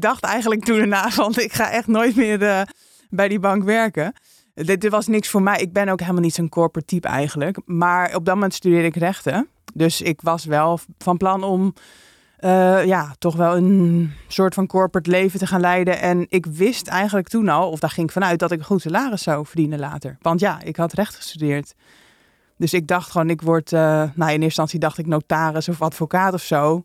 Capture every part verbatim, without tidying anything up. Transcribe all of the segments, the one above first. Ik dacht eigenlijk toen erna van ik ga echt nooit meer de, bij die bank werken. Dit, dit was niks voor mij. Ik ben ook helemaal niet zo'n corporate type eigenlijk. Maar op dat moment studeerde ik rechten. Dus ik was wel van plan om uh, ja, toch wel een soort van corporate leven te gaan leiden. En ik wist eigenlijk toen al, of daar ging ik vanuit, dat ik een goed salaris zou verdienen later. Want ja, ik had recht gestudeerd. Dus ik dacht gewoon, ik word, uh, nou in eerste instantie dacht ik notaris of advocaat of zo.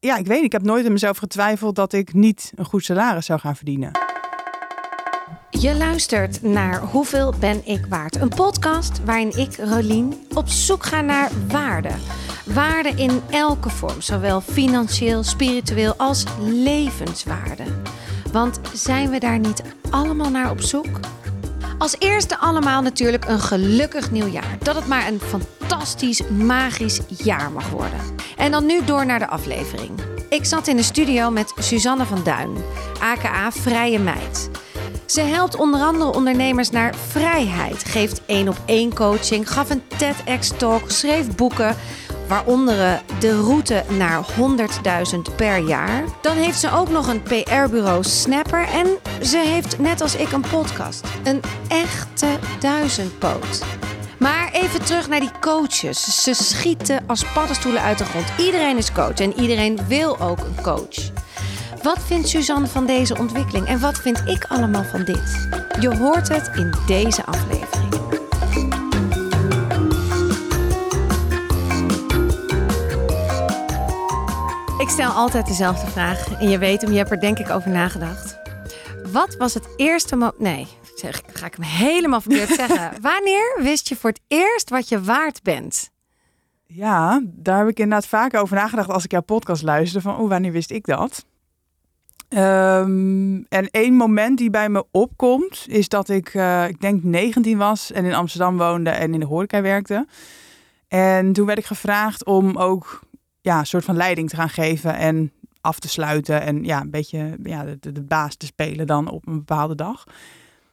Ja, ik weet niet. Ik heb nooit in mezelf getwijfeld dat ik niet een goed salaris zou gaan verdienen. Je luistert naar Hoeveel ben ik waard? Een podcast waarin ik, Rolien, op zoek ga naar waarde. Waarde in elke vorm, zowel financieel, spiritueel als levenswaarde. Want zijn we daar niet allemaal naar op zoek? Als eerste allemaal natuurlijk een gelukkig nieuwjaar. Dat het maar een fantastisch, magisch jaar mag worden. En dan nu door naar de aflevering. Ik zat in de studio met Suzanne van Duin, aka Vrije Meid. Ze helpt onder andere ondernemers naar vrijheid. Geeft één-op-één coaching, gaf een TEDx-talk, schreef boeken, waaronder de route naar honderdduizend per jaar. Dan heeft ze ook nog een P R-bureau Snapper en ze heeft net als ik een podcast. Een echte duizendpoot. Maar even terug naar die coaches. Ze schieten als paddenstoelen uit de grond. Iedereen is coach en iedereen wil ook een coach. Wat vindt Suzanne van deze ontwikkeling en wat vind ik allemaal van dit? Je hoort het in deze aflevering. Ik stel altijd dezelfde vraag en je weet hem, je hebt er denk ik over nagedacht. Wat was het eerste moment... Nee, zeg, ga ik hem helemaal verkeerd zeggen. Wanneer wist je voor het eerst wat je waard bent? Ja, daar heb ik inderdaad vaak over nagedacht als ik jouw podcast luisterde. Van, oh, wanneer wist ik dat? Um, en één moment die bij me opkomt is dat ik, uh, ik denk negentien was en in Amsterdam woonde en in de horeca werkte. En toen werd ik gevraagd om ook ja, een soort van leiding te gaan geven en af te sluiten. En ja, een beetje ja, de, de baas te spelen dan op een bepaalde dag.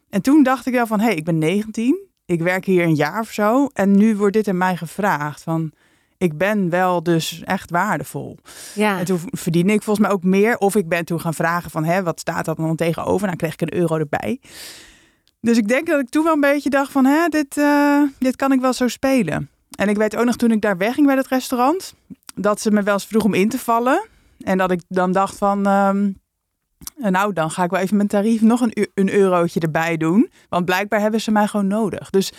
En toen dacht ik wel van, hé, hey, ik ben negentien. Ik werk hier een jaar of zo. En nu wordt dit aan mij gevraagd van... Ik ben wel dus echt waardevol. Ja. En toen verdiende ik volgens mij ook meer. Of ik ben toen gaan vragen van, hè, wat staat dat dan tegenover? Nou, kreeg ik een euro erbij. Dus ik denk dat ik toen wel een beetje dacht van, hè, dit, uh, dit kan ik wel zo spelen. En ik weet ook nog toen ik daar wegging bij dat restaurant... dat ze me wel eens vroeg om in te vallen. En dat ik dan dacht van... Um, nou, dan ga ik wel even mijn tarief nog een, u- een eurotje erbij doen. Want blijkbaar hebben ze mij gewoon nodig. Dus...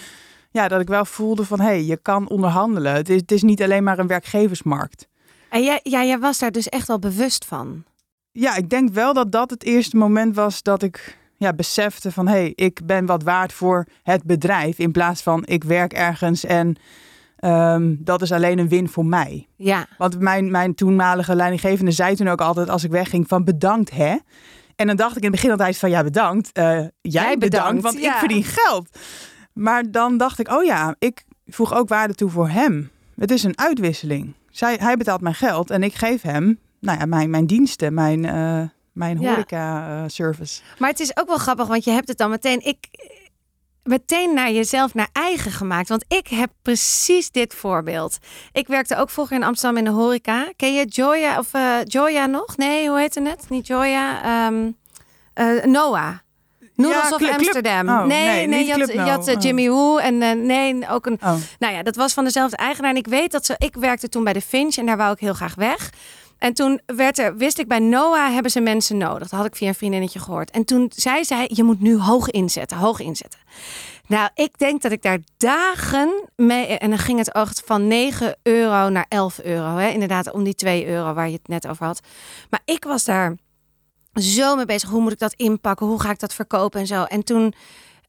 Ja, dat ik wel voelde van, hé, hey, je kan onderhandelen. Het is, het is niet alleen maar een werkgeversmarkt. En jij, ja, jij was daar dus echt al bewust van? Ja, ik denk wel dat dat het eerste moment was dat ik ja, besefte van... hé, hey, ik ben wat waard voor het bedrijf in plaats van ik werk ergens... en um, dat is alleen een win voor mij. Ja. Want mijn, mijn toenmalige leidinggevende zei toen ook altijd als ik wegging van bedankt hè... En dan dacht ik in het begin altijd van ja, bedankt. Uh, jij, jij bedankt, bedankt want ja. Ik verdien geld. Maar dan dacht ik, oh ja, ik voeg ook waarde toe voor hem. Het is een uitwisseling. Zij, hij betaalt mijn geld en ik geef hem nou ja, mijn, mijn diensten, mijn, uh, mijn horeca-service. Ja. Uh, maar het is ook wel grappig, want je hebt het dan meteen, ik, meteen naar jezelf, naar eigen gemaakt. Want ik heb precies dit voorbeeld. Ik werkte ook vroeger in Amsterdam in de horeca. Ken je Joya of uh, Joya nog? Nee, hoe heette het? Niet Joya. Um, uh, Noah. Noedels ja, of Amsterdam. Oh, nee, nee, nee je had, je had uh, Jimmy Woo en uh, nee, ook een. Oh. Nou ja, dat was van dezelfde eigenaar. En ik weet dat ze. Ik werkte toen bij de Finch en daar wou ik heel graag weg. En toen werd er, wist ik bij Noah hebben ze mensen nodig. Dat had ik via een vriendinnetje gehoord. En toen zei zij: je moet nu hoog inzetten, hoog inzetten. Nou, ik denk dat ik daar dagen mee... En dan ging het ook van negen euro naar elf euro. Hè? Inderdaad, om die twee euro waar je het net over had. Maar ik was daar... zo mee bezig. Hoe moet ik dat inpakken? Hoe ga ik dat verkopen en zo? En toen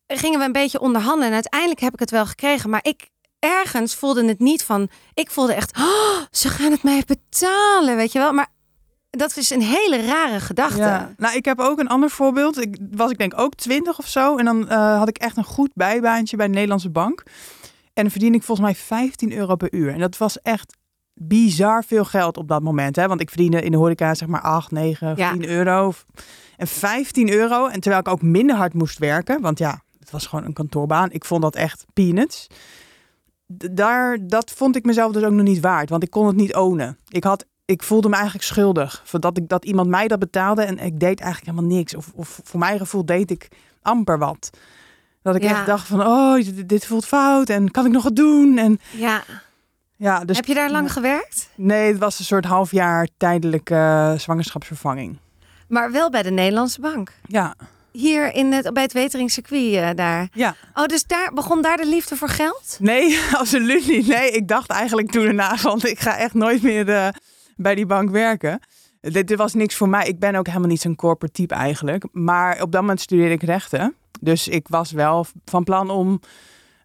gingen we een beetje onderhandelen. En uiteindelijk heb ik het wel gekregen. Maar ik ergens voelde het niet van... Ik voelde echt... Oh, ze gaan het mij betalen, weet je wel? Maar dat is een hele rare gedachte. Ja. Nou, ik heb ook een ander voorbeeld. Ik was ik denk ook twintig of zo. En dan uh, had ik echt een goed bijbaantje bij de Nederlandse Bank. En dan verdien ik volgens mij vijftien euro per uur. En dat was echt... bizar veel geld op dat moment. Hè? Want ik verdiende in de horeca zeg maar acht, negen, tien ja. euro. En vijftien euro. En terwijl ik ook minder hard moest werken. Want ja, het was gewoon een kantoorbaan. Ik vond dat echt peanuts. Daar, dat vond ik mezelf dus ook nog niet waard. Want ik kon het niet ownen. Ik had ik voelde me eigenlijk schuldig. Dat, ik, dat iemand mij dat betaalde en ik deed eigenlijk helemaal niks. Of, of voor mijn gevoel deed ik amper wat. Dat ik ja. echt dacht van, oh, dit, dit voelt fout en kan ik nog wat doen? En, ja. Ja, dus, heb je daar lang gewerkt? Nee, het was een soort half jaar tijdelijke uh, zwangerschapsvervanging. Maar wel bij de Nederlandse Bank? Ja. Hier in het, bij het Weteringcircuit uh, daar? Ja. Oh, dus daar begon daar de liefde voor geld? Nee, absoluut niet. Nee, ik dacht eigenlijk toen erna van, ik ga echt nooit meer uh, bij die bank werken. Dit, dit was niks voor mij. Ik ben ook helemaal niet zo'n corporate type eigenlijk. Maar op dat moment studeerde ik rechten. Dus ik was wel van plan om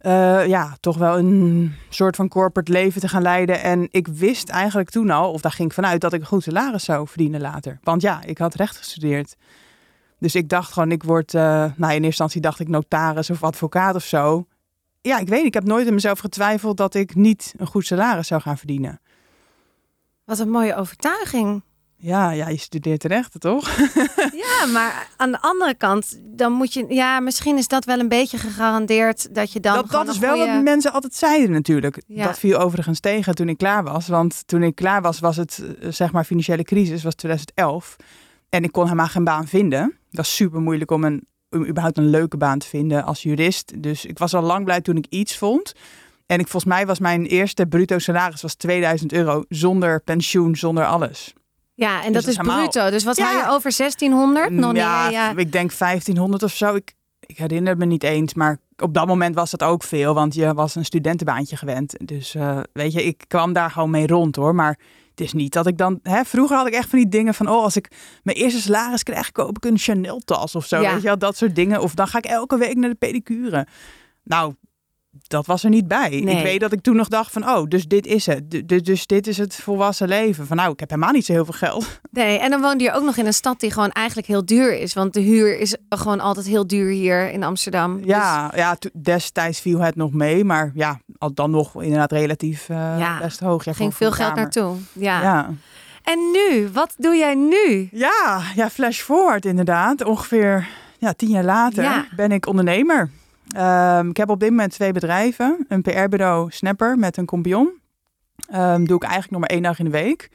uh, ja, toch wel een soort van corporate leven te gaan leiden. En ik wist eigenlijk toen al, of daar ging ik vanuit, dat ik een goed salaris zou verdienen later. Want ja, ik had recht gestudeerd. Dus ik dacht gewoon, ik word, uh, nou in eerste instantie dacht ik notaris of advocaat of zo. Ja, ik weet niet, ik heb nooit in mezelf getwijfeld dat ik niet een goed salaris zou gaan verdienen. Wat een mooie overtuiging. Ja, ja, je studeert rechten, toch? Ja, maar aan de andere kant, dan moet je... Ja, misschien is dat wel een beetje gegarandeerd dat je dan... Dat, dat is wel goeie... wat mensen altijd zeiden natuurlijk. Ja. Dat viel overigens tegen toen ik klaar was. Want toen ik klaar was, was het, zeg maar, financiële crisis, was tweeduizend elf. En ik kon helemaal geen baan vinden. Dat is super moeilijk om, een, om überhaupt een leuke baan te vinden als jurist. Dus ik was al lang blij toen ik iets vond. En ik, volgens mij was mijn eerste bruto salaris was tweeduizend euro zonder pensioen, zonder alles. Ja, en dus dat is helemaal... bruto. Dus wat ja. hou je over zestienhonderd? Nog ja, niet, ja, ik denk vijftienhonderd of zo. Ik, ik herinner het me niet eens. Maar op dat moment was dat ook veel. Want je was een studentenbaantje gewend. Dus uh, weet je, ik kwam daar gewoon mee rond hoor. Maar het is niet dat ik dan... Hè, vroeger had ik echt van die dingen van... Oh, als ik mijn eerste salaris krijg, koop ik een Chanel tas of zo. Ja. Weet je wel, dat soort dingen. Of dan ga ik elke week naar de pedicure. Nou... Dat was er niet bij. Nee. Ik weet dat ik toen nog dacht van, oh, dus dit is het. Dus, dus dit is het volwassen leven. Van nou, ik heb helemaal niet zo heel veel geld. Nee, en dan woonde je ook nog in een stad die gewoon eigenlijk heel duur is. Want de huur is gewoon altijd heel duur hier in Amsterdam. Ja, dus... ja destijds viel het nog mee. Maar ja, dan nog inderdaad relatief uh, ja, best hoog. Ja, ging veel geld naartoe. Ja. ja. En nu? Wat doe jij nu? Ja, ja flash forward inderdaad. Ongeveer ja, tien jaar later ja. ben ik ondernemer. Um, ik heb op dit moment twee bedrijven. Een P R-bureau Snapper met een kompion. Um, doe ik eigenlijk nog maar één dag in de week.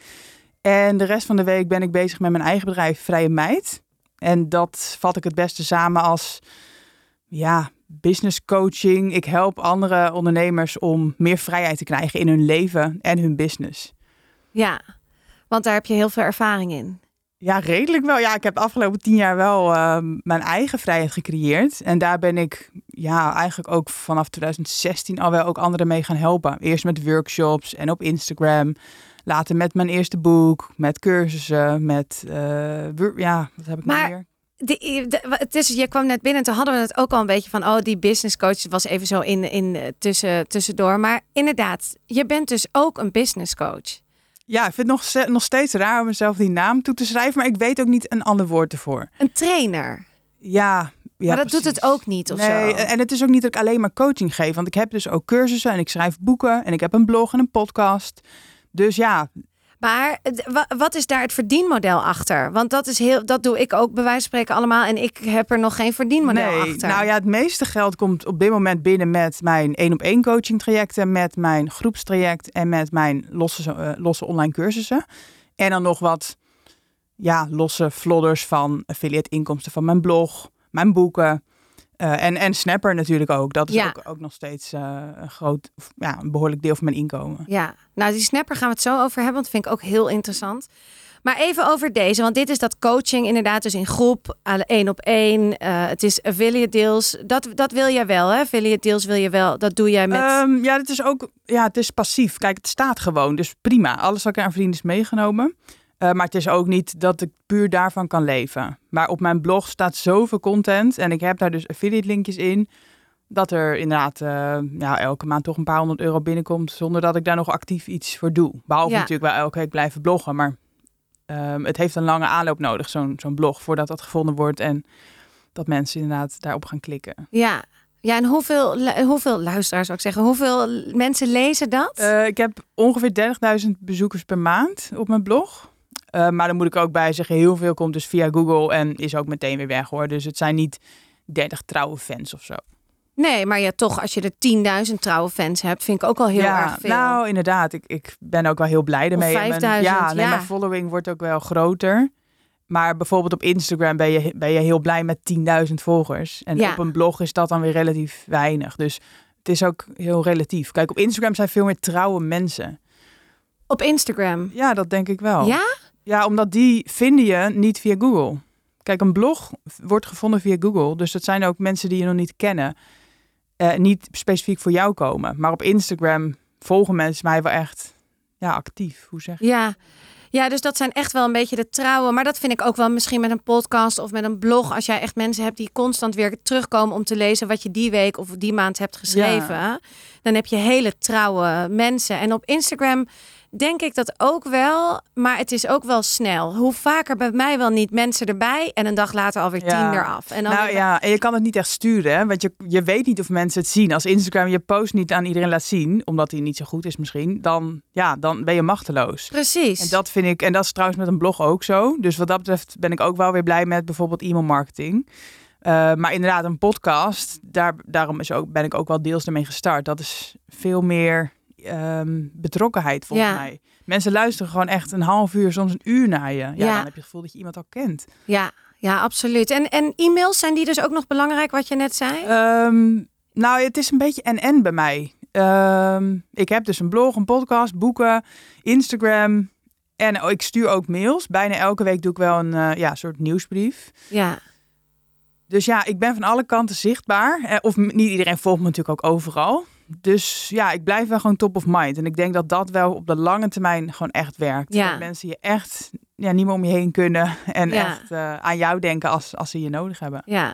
En de rest van de week ben ik bezig met mijn eigen bedrijf Vrije Meid. En dat vat ik het beste samen als ja, business coaching. Ik help andere ondernemers om meer vrijheid te krijgen in hun leven en hun business. Ja, want daar heb je heel veel ervaring in. Ja, redelijk wel. Ja, ik heb de afgelopen tien jaar wel uh, mijn eigen vrijheid gecreëerd. En daar ben ik ja, eigenlijk ook vanaf tweeduizend zestien al wel ook anderen mee gaan helpen. Eerst met workshops en op Instagram. Later met mijn eerste boek, met cursussen, met... Uh, ja, wat heb ik maar... meer? Die, de, het is, je kwam net binnen en toen hadden we het ook al een beetje van... oh, die business coach was even zo in, in, tussen, tussendoor. Maar inderdaad, je bent dus ook een business coach. Ja, ik vind het nog, nog steeds raar om mezelf die naam toe te schrijven. Maar ik weet ook niet een ander woord ervoor. Een trainer? Ja. ja maar dat precies. doet het ook niet of nee, zo? En het is ook niet dat ik alleen maar coaching geef. Want ik heb dus ook cursussen en ik schrijf boeken. En ik heb een blog en een podcast. Dus ja. Maar wat is daar het verdienmodel achter? Want dat, is heel, dat doe ik ook bij wijze van spreken allemaal. En ik heb er nog geen verdienmodel nee, achter. Nou ja, het meeste geld komt op dit moment binnen met mijn één-op-één coaching trajecten. Met mijn groepstraject en met mijn losse, uh, losse online cursussen. En dan nog wat ja, losse flodders van affiliate inkomsten van mijn blog, mijn boeken. Uh, en, en Snapper natuurlijk ook. Dat is ja. ook, ook nog steeds uh, een groot, ja, een behoorlijk deel van mijn inkomen. Ja, nou die Snapper gaan we het zo over hebben, want dat vind ik ook heel interessant. Maar even over deze, want dit is dat coaching inderdaad, dus in groep, één op één. Uh, het is affiliate deals, dat, dat wil jij wel hè? Affiliate deals wil je wel, dat doe jij met... Um, ja, het is ook, ja, het is passief. Kijk, het staat gewoon, dus prima. Alles wat ik aan vrienden is meegenomen. Uh, maar het is ook niet dat ik puur daarvan kan leven. Maar op mijn blog staat zoveel content. En ik heb daar dus affiliate linkjes in. Dat er inderdaad uh, nou, elke maand toch een paar honderd euro binnenkomt. Zonder dat ik daar nog actief iets voor doe. Behalve ja. natuurlijk wel elke week blijven bloggen. Maar um, het heeft een lange aanloop nodig. Zo'n, zo'n blog voordat dat gevonden wordt. En dat mensen inderdaad daarop gaan klikken. Ja. Ja, en hoeveel, hoeveel luisteraars zou ik zeggen? Hoeveel mensen lezen dat? Uh, ik heb ongeveer dertigduizend bezoekers per maand op mijn blog. Uh, maar dan moet ik ook bij zeggen, heel veel komt dus via Google en is ook meteen weer weg hoor. Dus het zijn niet dertig trouwe fans of zo. Nee, maar ja, toch, als je er tienduizend trouwe fans hebt, vind ik ook al heel ja, erg veel. Nou, inderdaad. Ik, ik ben ook wel heel blij ermee. vijfduizend, ja, ja. Nee, mijn following wordt ook wel groter. Maar bijvoorbeeld op Instagram ben je, ben je heel blij met tienduizend volgers. En ja. op een blog is dat dan weer relatief weinig. Dus het is ook heel relatief. Kijk, op Instagram zijn veel meer trouwe mensen. Op Instagram? Ja, dat denk ik wel. Ja? Ja, omdat die vinden je niet via Google. Kijk, een blog wordt gevonden via Google. Dus dat zijn ook mensen die je nog niet kennen. Uh, niet specifiek voor jou komen. Maar op Instagram volgen mensen mij wel echt ja, actief. Hoe zeg je? Ja. Ja, dus dat zijn echt wel een beetje de trouwen. Maar dat vind ik ook wel misschien met een podcast of met een blog. Als jij echt mensen hebt die constant weer terugkomen om te lezen wat je die week of die maand hebt geschreven. Ja. Dan heb je hele trouwe mensen. En op Instagram denk ik dat ook wel. Maar het is ook wel snel. Hoe vaker bij mij wel niet mensen erbij en een dag later alweer ja. tien eraf. En dan nou weer... ja, en je kan het niet echt sturen. Hè? Want je, je weet niet of mensen het zien. Als Instagram je post niet aan iedereen laat zien, omdat die niet zo goed is misschien, dan, ja, dan ben je machteloos. Precies. En dat vind ik, en dat is trouwens met een blog ook zo. Dus wat dat betreft ben ik ook wel weer blij met bijvoorbeeld e-mailmarketing. Uh, maar inderdaad, een podcast, daar, daarom is ook, ben ik ook wel deels ermee gestart. Dat is veel meer... Um, betrokkenheid volgens ja. mij. Mensen luisteren gewoon echt een half uur, soms een uur naar je. Ja, ja. Dan heb je het gevoel dat je iemand al kent. Ja, ja, absoluut. En, en e-mails, zijn die dus ook nog belangrijk, wat je net zei? Um, nou, het is een beetje en-en bij mij. Um, ik heb dus een blog, een podcast, boeken, Instagram. En oh, ik stuur ook mails. Bijna elke week doe ik wel een uh, ja, soort nieuwsbrief. Ja. Dus ja, ik ben van alle kanten zichtbaar. Uh, of niet iedereen volgt me natuurlijk ook overal. Dus ja, ik blijf wel gewoon top of mind. En ik denk dat dat wel op de lange termijn gewoon echt werkt. Ja. Dat mensen je echt ja, niet meer om je heen kunnen. En ja. echt uh, aan jou denken als, als ze je nodig hebben. Ja.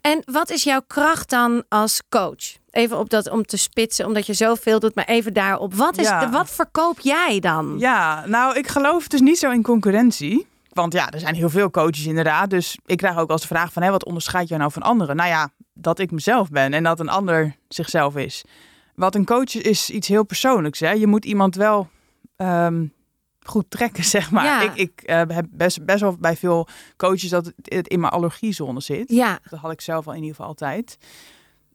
En wat is jouw kracht dan als coach? Even op dat om te spitsen, omdat je zoveel doet, maar even daarop. Wat, is, ja. wat verkoop jij dan? Ja, nou, ik geloof dus niet zo in concurrentie. Want ja, er zijn heel veel coaches inderdaad. Dus ik krijg ook als de vraag van, hé, wat onderscheidt jou nou van anderen? Nou ja, dat ik mezelf ben en dat een ander zichzelf is. Wat een coach is, is iets heel persoonlijks. Hè? Je moet iemand wel um, goed trekken, zeg maar. Ja. Ik, ik uh, heb best, best wel bij veel coaches dat het in mijn allergiezone zit. Ja. Dat had ik zelf al in ieder geval altijd.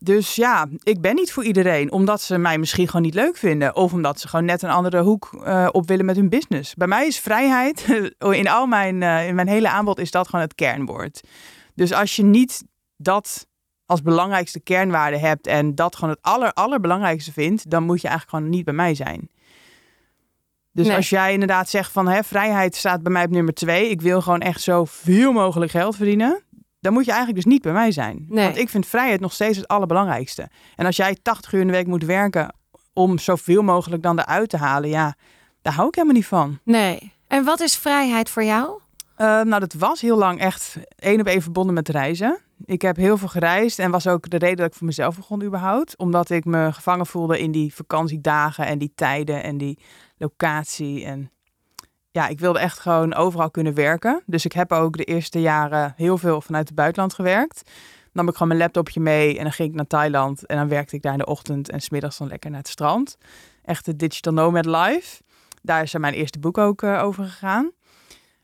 Dus ja, ik ben niet voor iedereen. Omdat ze mij misschien gewoon niet leuk vinden. Of omdat ze gewoon net een andere hoek uh, op willen met hun business. Bij mij is vrijheid, in al mijn, uh, in mijn hele aanbod is dat gewoon het kernwoord. Dus als je niet dat als belangrijkste kernwaarde hebt en dat gewoon het aller, allerbelangrijkste vindt, dan moet je eigenlijk gewoon niet bij mij zijn. Dus nee. Als jij inderdaad zegt van, hè, vrijheid staat bij mij op nummer twee, ik wil gewoon echt zoveel mogelijk geld verdienen, dan moet je eigenlijk dus niet bij mij zijn. Nee. Want ik vind vrijheid nog steeds het allerbelangrijkste. En als jij tachtig uur in de week moet werken om zoveel mogelijk dan eruit te halen, ja, daar hou ik helemaal niet van. Nee. En wat is vrijheid voor jou? Uh, nou, dat was heel lang echt één op één verbonden met reizen. Ik heb heel veel gereisd en was ook de reden dat ik voor mezelf begon überhaupt. Omdat ik me gevangen voelde in die vakantiedagen en die tijden en die locatie. En ja, ik wilde echt gewoon overal kunnen werken. Dus ik heb ook de eerste jaren heel veel vanuit het buitenland gewerkt. Dan nam ik gewoon mijn laptopje mee en dan ging ik naar Thailand. En dan werkte ik daar in de ochtend en 's middags dan lekker naar het strand. Echt de digital nomad life. Daar is mijn eerste boek ook uh, over gegaan.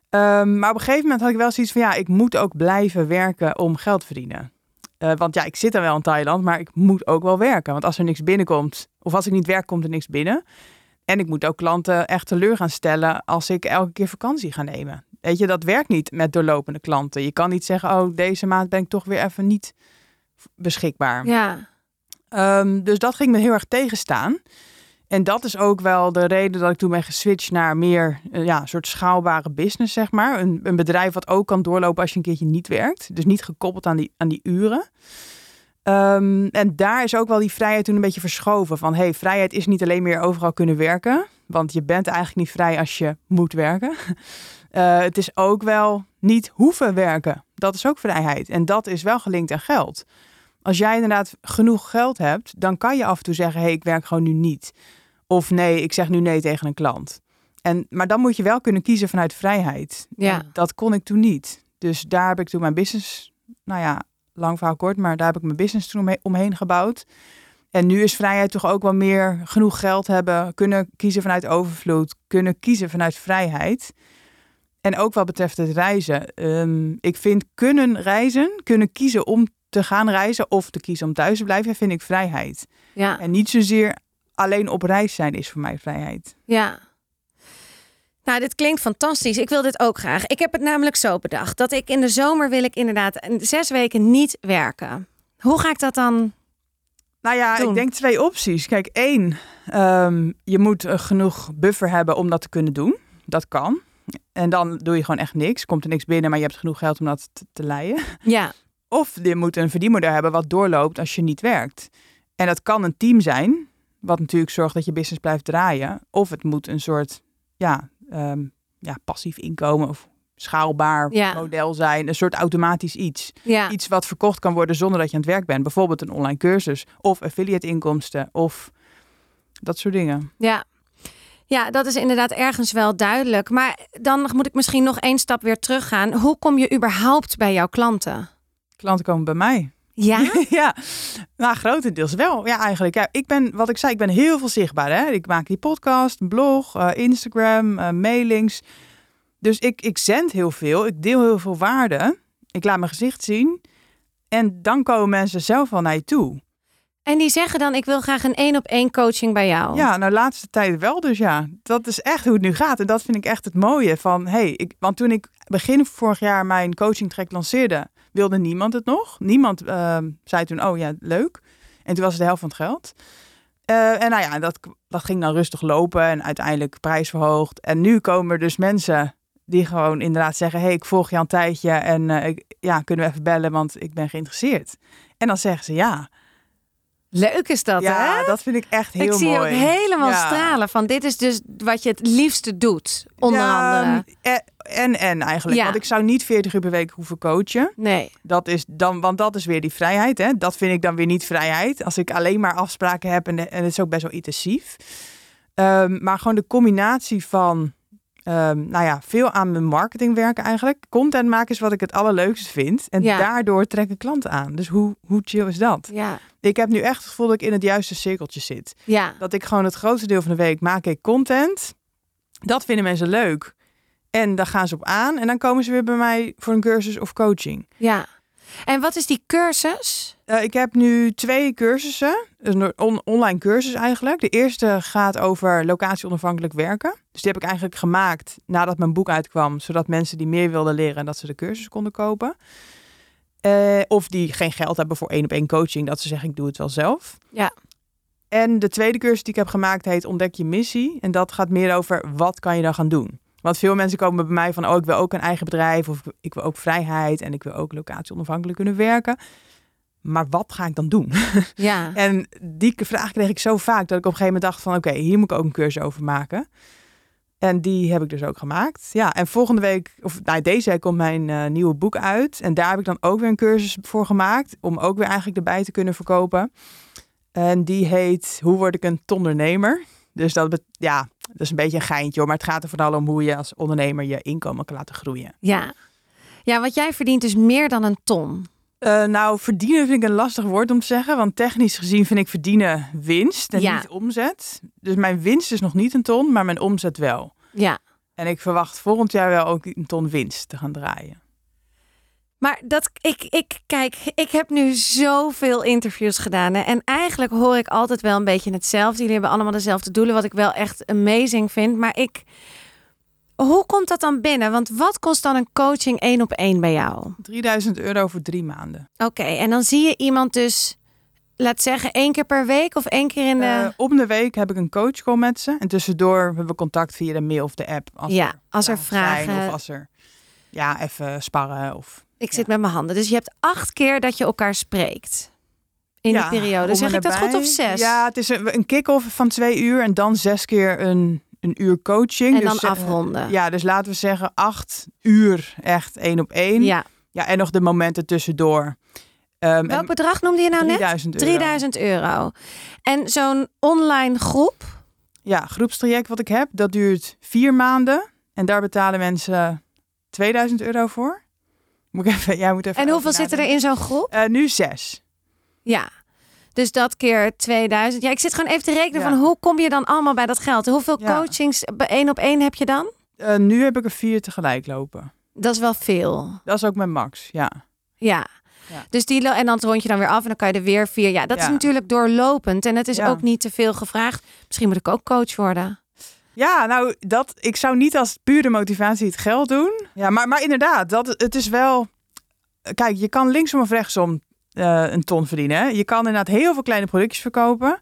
Um, maar op een gegeven moment had ik wel zoiets van, ja, ik moet ook blijven werken om geld te verdienen. Uh, want ja, ik zit dan wel in Thailand, maar ik moet ook wel werken. Want als er niks binnenkomt, of als ik niet werk, komt er niks binnen. En ik moet ook klanten echt teleur gaan stellen als ik elke keer vakantie ga nemen. Weet je, dat werkt niet met doorlopende klanten. Je kan niet zeggen, oh, deze maand ben ik toch weer even niet beschikbaar. Ja. Um, dus dat ging me heel erg tegenstaan. En dat is ook wel de reden dat ik toen ben geswitcht naar meer ja, een soort schaalbare business, zeg maar. Een, een bedrijf wat ook kan doorlopen als je een keertje niet werkt. Dus niet gekoppeld aan die, aan die uren. Um, en daar is ook wel die vrijheid toen een beetje verschoven. Van, hey, vrijheid is niet alleen meer overal kunnen werken. Want je bent eigenlijk niet vrij als je moet werken. Uh, het is ook wel niet hoeven werken. Dat is ook vrijheid. En dat is wel gelinkt aan geld. Als jij inderdaad genoeg geld hebt, dan kan je af en toe zeggen, hey, ik werk gewoon nu niet. Of nee, ik zeg nu nee tegen een klant. En, maar dan moet je wel kunnen kiezen vanuit vrijheid. Ja. Dat kon ik toen niet. Dus daar heb ik toen mijn business, nou ja, lang verhaal kort, maar daar heb ik mijn business toen omheen gebouwd. En nu is vrijheid toch ook wel meer genoeg geld hebben, kunnen kiezen vanuit overvloed, kunnen kiezen vanuit vrijheid. En ook wat betreft het reizen. Um, ik vind kunnen reizen, kunnen kiezen om te gaan reizen of te kiezen om thuis te blijven, vind ik vrijheid. Ja. En niet zozeer alleen op reis zijn is voor mij vrijheid. Ja. Nou, dit klinkt fantastisch. Ik wil dit ook graag. Ik heb het namelijk zo bedacht. Dat ik in de zomer wil ik inderdaad zes weken niet werken. Hoe ga ik dat dan? Nou ja, doen? Ik denk twee opties. Kijk, één. Um, je moet genoeg buffer hebben om dat te kunnen doen. Dat kan. En dan doe je gewoon echt niks. Komt er niks binnen, maar je hebt genoeg geld om dat te, te leiden. Ja. Of je moet een verdienmodel hebben wat doorloopt als je niet werkt. En dat kan een team zijn. Wat natuurlijk zorgt dat je business blijft draaien. Of het moet een soort... ja. Um, ja, passief inkomen of schaalbaar ja. model zijn. Een soort automatisch iets. Ja. Iets wat verkocht kan worden zonder dat je aan het werk bent. Bijvoorbeeld een online cursus of affiliate inkomsten of dat soort dingen. Ja. Ja, dat is inderdaad ergens wel duidelijk. Maar dan moet ik misschien nog één stap weer teruggaan. Hoe kom je überhaupt bij jouw klanten? Klanten komen bij mij. Ja? Ja, nou, grotendeels wel. Ja, eigenlijk. Ja, ik ben, wat ik zei, ik ben heel veel zichtbaar. Hè? Ik maak die podcast, blog, uh, Instagram, uh, mailings. Dus ik, ik zend heel veel. Ik deel heel veel waarde. Ik laat mijn gezicht zien. En dan komen mensen zelf wel naar je toe. En die zeggen dan, ik wil graag een één-op-één coaching bij jou. Ja, nou, laatste tijd wel dus, ja. Dat is echt hoe het nu gaat. En dat vind ik echt het mooie van, hey, ik, want toen ik begin vorig jaar mijn coachingtraject lanceerde, wilde niemand het nog. Niemand uh, zei toen, oh ja, leuk. En toen was het de helft van het geld. Uh, en nou ja, dat, dat ging dan rustig lopen en uiteindelijk prijs verhoogd. En nu komen er dus mensen die gewoon inderdaad zeggen, hey, ik volg je al een tijdje en uh, ik, ja, kunnen we even bellen, want ik ben geïnteresseerd. En dan zeggen ze ja. Leuk is dat, ja, hè? Ja, dat vind ik echt heel mooi. Ik zie mooi. Je ook helemaal ja. stralen van dit is dus wat je het liefste doet, onder ja, andere. En, en, en eigenlijk. Ja. Want ik zou niet veertig uur per week hoeven coachen. Nee. Dat is dan, want dat is weer die vrijheid, hè? Dat vind ik dan weer niet vrijheid. Als ik alleen maar afspraken heb en, de, en het is ook best wel intensief. Um, maar gewoon de combinatie van, um, nou ja, veel aan mijn marketing werken eigenlijk. Content maken is wat ik het allerleukste vind. En ja. daardoor trek ik klanten aan. Dus hoe, hoe chill is dat? Ja. Ik heb nu echt het gevoel dat ik in het juiste cirkeltje zit. Ja. Dat ik gewoon het grootste deel van de week maak ik content. Dat vinden mensen leuk. En daar gaan ze op aan. En dan komen ze weer bij mij voor een cursus of coaching. Ja. En wat is die cursus? Uh, ik heb nu twee cursussen. Een on- online cursus eigenlijk. De eerste gaat over locatie-onafhankelijk werken. Dus die heb ik eigenlijk gemaakt nadat mijn boek uitkwam. Zodat mensen die meer wilden leren, dat ze de cursus konden kopen. Uh, of die geen geld hebben voor één-op-één coaching. Dat ze zeggen, ik doe het wel zelf. Ja. En de tweede cursus die ik heb gemaakt heet Ontdek je missie. En dat gaat meer over wat kan je dan gaan doen. Want veel mensen komen bij mij van, oh, ik wil ook een eigen bedrijf. Of ik wil ook vrijheid. En ik wil ook locatie onafhankelijk kunnen werken. Maar wat ga ik dan doen? Ja. En die vraag kreeg ik zo vaak dat ik op een gegeven moment dacht van, oké, okay, hier moet ik ook een cursus over maken. En die heb ik dus ook gemaakt. Ja, en volgende week, of nou, deze week komt mijn uh, nieuwe boek uit. En daar heb ik dan ook weer een cursus voor gemaakt. Om ook weer eigenlijk erbij te kunnen verkopen. En die heet, hoe word ik een tondernemer? Dus dat, bet- ja, dat is een beetje een geintje hoor. Maar het gaat er vooral om hoe je als ondernemer je inkomen kan laten groeien. Ja, ja, want jij verdient dus meer dan een ton. Uh, nou, verdienen vind ik een lastig woord om te zeggen. Want technisch gezien vind ik verdienen winst en ja. niet omzet. Dus mijn winst is nog niet een ton, maar mijn omzet wel. Ja. En ik verwacht volgend jaar wel ook een ton winst te gaan draaien. Maar dat ik, ik kijk, ik heb nu zoveel interviews gedaan. Hè, en eigenlijk hoor ik altijd wel een beetje hetzelfde. Jullie hebben allemaal dezelfde doelen, wat ik wel echt amazing vind. Maar ik, hoe komt dat dan binnen? Want wat kost dan een coaching één op één bij jou? drieduizend euro voor drie maanden. Oké, okay, en dan zie je iemand dus, laat zeggen, één keer per week of één keer in de... Uh, om de week heb ik een coachcall met ze. En tussendoor hebben we contact via de mail of de app. Als ja, er, als er vragen zijn of als er... Ja, even sparren of... Ik ja. zit met mijn handen. Dus je hebt acht keer dat je elkaar spreekt. In ja, die periode. Zeg ik dat goed of zes? Ja, het is een, een kick-off van twee uur en dan zes keer een, een uur coaching. En dus, dan afronden. Uh, ja, dus laten we zeggen acht uur echt één op één. Ja. Ja, en nog de momenten tussendoor. Um, Welk bedrag noemde je nou net? drieduizend euro. En zo'n online groep? Ja, groepstraject wat ik heb, dat duurt vier maanden. En daar betalen mensen tweeduizend euro voor. Moet ik even, jij moet even en hoeveel zitten er in zo'n groep? Uh, nu zes. Ja, dus dat keer tweeduizend. Ja, ik zit gewoon even te rekenen ja. van hoe kom je dan allemaal bij dat geld? Hoeveel ja. coachings één op één heb je dan? Uh, nu heb ik er vier tegelijk lopen. Dat is wel veel. Dat is ook mijn max, ja. Ja. Ja. Dus die, en dan rond je dan weer af en dan kan je er weer vier. Ja, dat ja. is natuurlijk doorlopend. En het is ja. ook niet te veel gevraagd. Misschien moet ik ook coach worden. Ja, nou, dat, ik zou niet als pure motivatie het geld doen. Ja, maar, maar inderdaad, dat, het is wel... Kijk, je kan linksom of rechtsom uh, een ton verdienen. Hè? Je kan inderdaad heel veel kleine productjes verkopen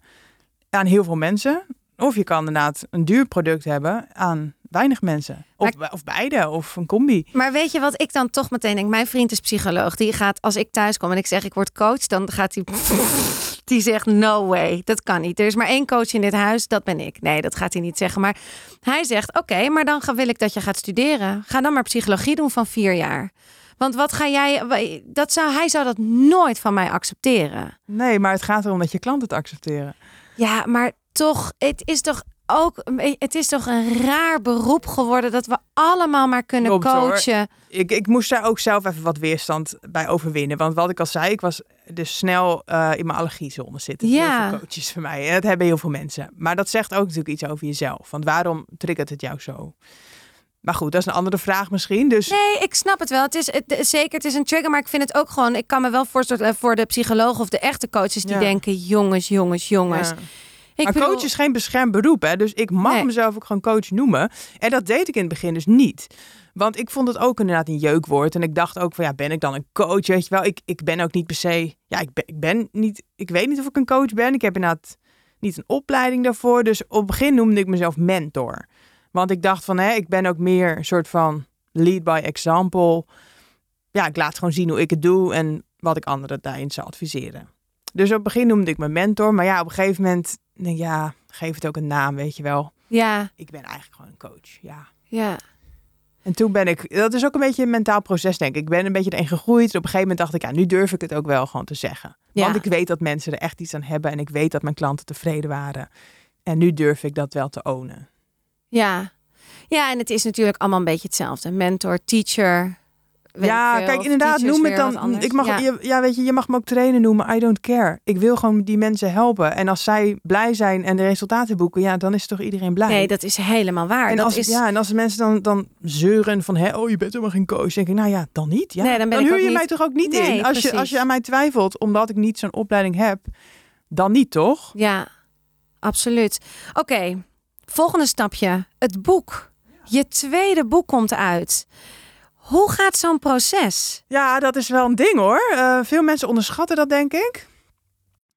aan heel veel mensen. Of je kan inderdaad een duur product hebben aan weinig mensen. Of, maar, of beide, of een combi. Maar weet je wat ik dan toch meteen denk? Mijn vriend is psycholoog. Die gaat, als ik thuis kom en ik zeg ik word coach, dan gaat hij... Die zegt, no way, dat kan niet. Er is maar één coach in dit huis, dat ben ik. Nee, dat gaat hij niet zeggen. Maar hij zegt, oké, okay, maar dan wil ik dat je gaat studeren. Ga dan maar psychologie doen van vier jaar. Want wat ga jij... Dat zou, hij zou dat nooit van mij accepteren. Nee, maar het gaat erom dat je klanten het accepteren. Ja, maar toch, het is toch... Ook, het is toch een raar beroep geworden dat we allemaal maar kunnen Klopt, coachen. Ik, ik moest daar ook zelf even wat weerstand bij overwinnen. Want wat ik al zei, ik was dus snel uh, in mijn allergiezone zitten. Ja. Heel veel coaches voor mij. Dat hebben heel veel mensen. Maar dat zegt ook natuurlijk iets over jezelf. Want waarom triggert het jou zo? Maar goed, dat is een andere vraag misschien. Dus... Nee, ik snap het wel. Het is, het, zeker, het is een trigger, maar ik vind het ook gewoon... Ik kan me wel voorstellen voor de psychologen of de echte coaches die ja. denken... jongens, jongens, jongens... Ja. Ik maar bedoel... coach is geen beschermd beroep, hè? Dus ik mag nee. mezelf ook gewoon coach noemen. En dat deed ik in het begin dus niet. Want ik vond het ook inderdaad een jeukwoord. En ik dacht ook van, ja, ben ik dan een coach? Weet je wel, ik, ik ben ook niet per se... Ja, ik ben, ik ben niet... Ik weet niet of ik een coach ben. Ik heb inderdaad niet een opleiding daarvoor. Dus op het begin noemde ik mezelf mentor. Want ik dacht van, hè, ik ben ook meer een soort van lead by example. Ja, ik laat gewoon zien hoe ik het doe en wat ik anderen daarin zou adviseren. Dus op het begin noemde ik me mentor. Maar ja, op een gegeven moment... Ja, geef het ook een naam, weet je wel. Ja. Ik ben eigenlijk gewoon een coach, ja. Ja. En toen ben ik... Dat is ook een beetje een mentaal proces, denk ik. Ik ben een beetje erin gegroeid. Dus op een gegeven moment dacht ik, ja, nu durf ik het ook wel gewoon te zeggen. Ja. Want ik weet dat mensen er echt iets aan hebben. En ik weet dat mijn klanten tevreden waren. En nu durf ik dat wel te ownen. Ja. Ja, en het is natuurlijk allemaal een beetje hetzelfde. Mentor, teacher... Weet ja, veel, kijk, inderdaad, noem het dan. Ik mag, ja. Je, ja, weet je, je mag me ook trainen noemen. I don't care. Ik wil gewoon die mensen helpen. En als zij blij zijn en de resultaten boeken, ja, dan is toch iedereen blij. Nee, dat is helemaal waar. En, dat als, is... Ja, en als de mensen dan, dan zeuren van, hè, oh, je bent helemaal geen coach. Denk ik, nou ja, dan niet. Ja. Nee, dan ben dan ik huur je niet... mij toch ook niet nee, in. Als je, als je aan mij twijfelt, omdat ik niet zo'n opleiding heb, dan niet, toch? Ja, absoluut. Oké, okay. Volgende stapje. Het boek. Je tweede boek komt uit. Hoe gaat zo'n proces? Ja, dat is wel een ding hoor. Uh, veel mensen onderschatten dat, denk ik.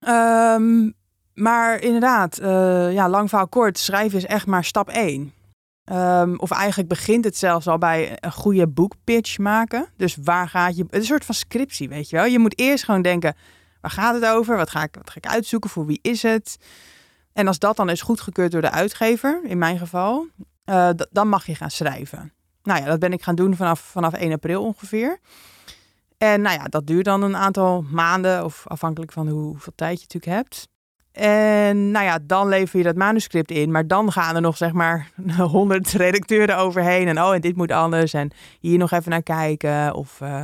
Um, maar inderdaad, uh, ja, lang verhaal kort, schrijven is echt maar stap één. Um, of eigenlijk begint het zelfs al bij een goede boekpitch maken. Dus waar gaat je... Het is een soort van scriptie, weet je wel. Je moet eerst gewoon denken, waar gaat het over? Wat ga ik, wat ga ik uitzoeken? Voor wie is het? En als dat dan is goedgekeurd door de uitgever, in mijn geval, uh, d- dan mag je gaan schrijven. Nou ja, dat ben ik gaan doen vanaf, vanaf één april ongeveer. En nou ja, dat duurt dan een aantal maanden, of afhankelijk van hoeveel tijd je natuurlijk hebt. En nou ja, dan lever je dat manuscript in. Maar dan gaan er nog zeg maar honderd redacteuren overheen. En oh, en dit moet anders. En hier nog even naar kijken. Of uh,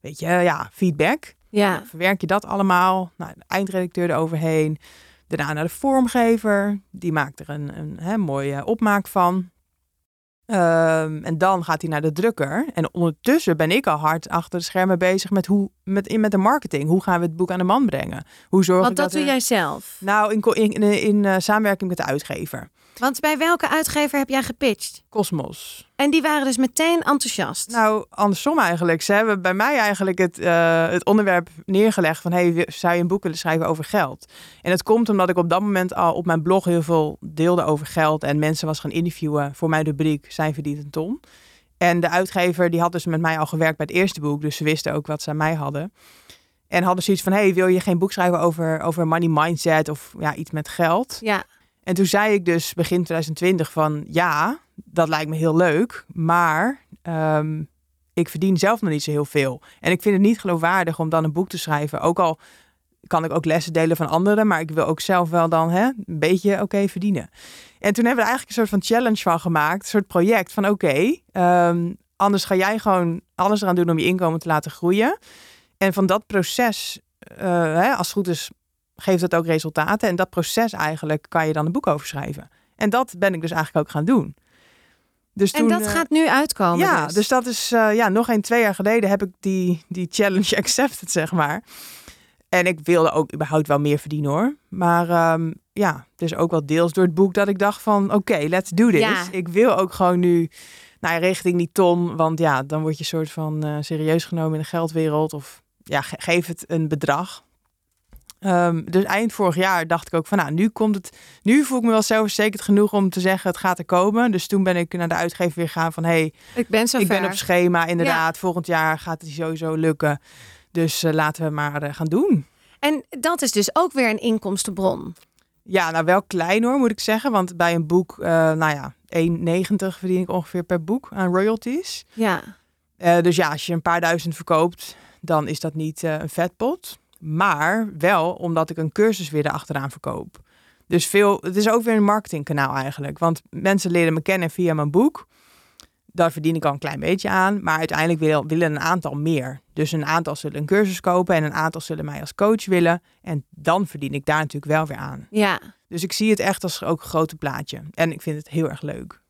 weet je, ja, feedback. Ja. Verwerk je dat allemaal. Nou, de eindredacteur eroverheen. Daarna naar de vormgever. Die maakt er een, een hè, mooie opmaak van. Um, en dan gaat hij naar de drukker. En ondertussen ben ik al hard achter de schermen bezig met, hoe, met, met de marketing. Hoe gaan we het boek aan de man brengen? Hoe zorg Want ik dat, dat doe er... jij zelf? Nou, in, in, in, in uh, samenwerking met de uitgever. Want bij welke uitgever heb jij gepitcht? Cosmos. En die waren dus meteen enthousiast? Nou, andersom eigenlijk. Ze hebben bij mij eigenlijk het, uh, het onderwerp neergelegd van... hey, zou je een boek willen schrijven over geld? En dat komt omdat ik op dat moment al op mijn blog heel veel deelde over geld... en mensen was gaan interviewen voor mijn rubriek Zij verdient een ton. En de uitgever die had dus met mij al gewerkt bij het eerste boek... dus ze wisten ook wat ze aan mij hadden. En hadden zoiets van, hey, wil je geen boek schrijven over, over money mindset... of ja, iets met geld? Ja. En toen zei ik dus begin twintig twintig van ja, dat lijkt me heel leuk, maar um, ik verdien zelf nog niet zo heel veel. En ik vind het niet geloofwaardig om dan een boek te schrijven. Ook al kan ik ook lessen delen van anderen, maar ik wil ook zelf wel dan hè, een beetje oké okay, verdienen. En toen hebben we er eigenlijk een soort van challenge van gemaakt, een soort project van oké, okay, um, anders ga jij gewoon alles eraan doen om je inkomen te laten groeien. En van dat proces, uh, hè, als het goed is, geeft dat ook resultaten. En dat proces eigenlijk kan je dan een boek over schrijven. En dat ben ik dus eigenlijk ook gaan doen. Dus toen, en dat uh, gaat nu uitkomen. Ja, dus, dus dat is uh, ja, nog geen twee jaar geleden heb ik die, die challenge accepted, zeg maar. En ik wilde ook überhaupt wel meer verdienen, hoor. Maar um, ja, dus ook wel deels door het boek dat ik dacht van... oké, okay, let's do this. Ja. Ik wil ook gewoon nu nou, richting die ton. Want ja, dan word je een soort van uh, serieus genomen in de geldwereld. Of ja, ge- geef het een bedrag. Um, dus eind vorig jaar dacht ik ook van... nou, nu komt het... nu voel ik me wel zelfverzekerd genoeg om te zeggen... het gaat er komen. Dus toen ben ik naar de uitgever weer gegaan van... hey, ik ben zo ik ver. ben op schema, inderdaad. Ja. Volgend jaar gaat het sowieso lukken. Dus uh, laten we maar uh, gaan doen. En dat is dus ook weer een inkomstenbron. Ja, nou wel klein hoor, moet ik zeggen. Want bij een boek, uh, nou ja, één negentig verdien ik ongeveer per boek aan royalties. Ja. Uh, dus ja, als je een paar duizend verkoopt, dan is dat niet uh, een vetpot. Maar wel omdat ik een cursus weer erachteraan verkoop. Dus veel, het is ook weer een marketingkanaal eigenlijk. Want mensen leren me kennen via mijn boek. Daar verdien ik al een klein beetje aan. Maar uiteindelijk wil, willen een aantal meer. Dus een aantal zullen een cursus kopen. En een aantal zullen mij als coach willen. En dan verdien ik daar natuurlijk wel weer aan. Ja. Dus ik zie het echt als ook een grote plaatje. En ik vind het heel erg leuk.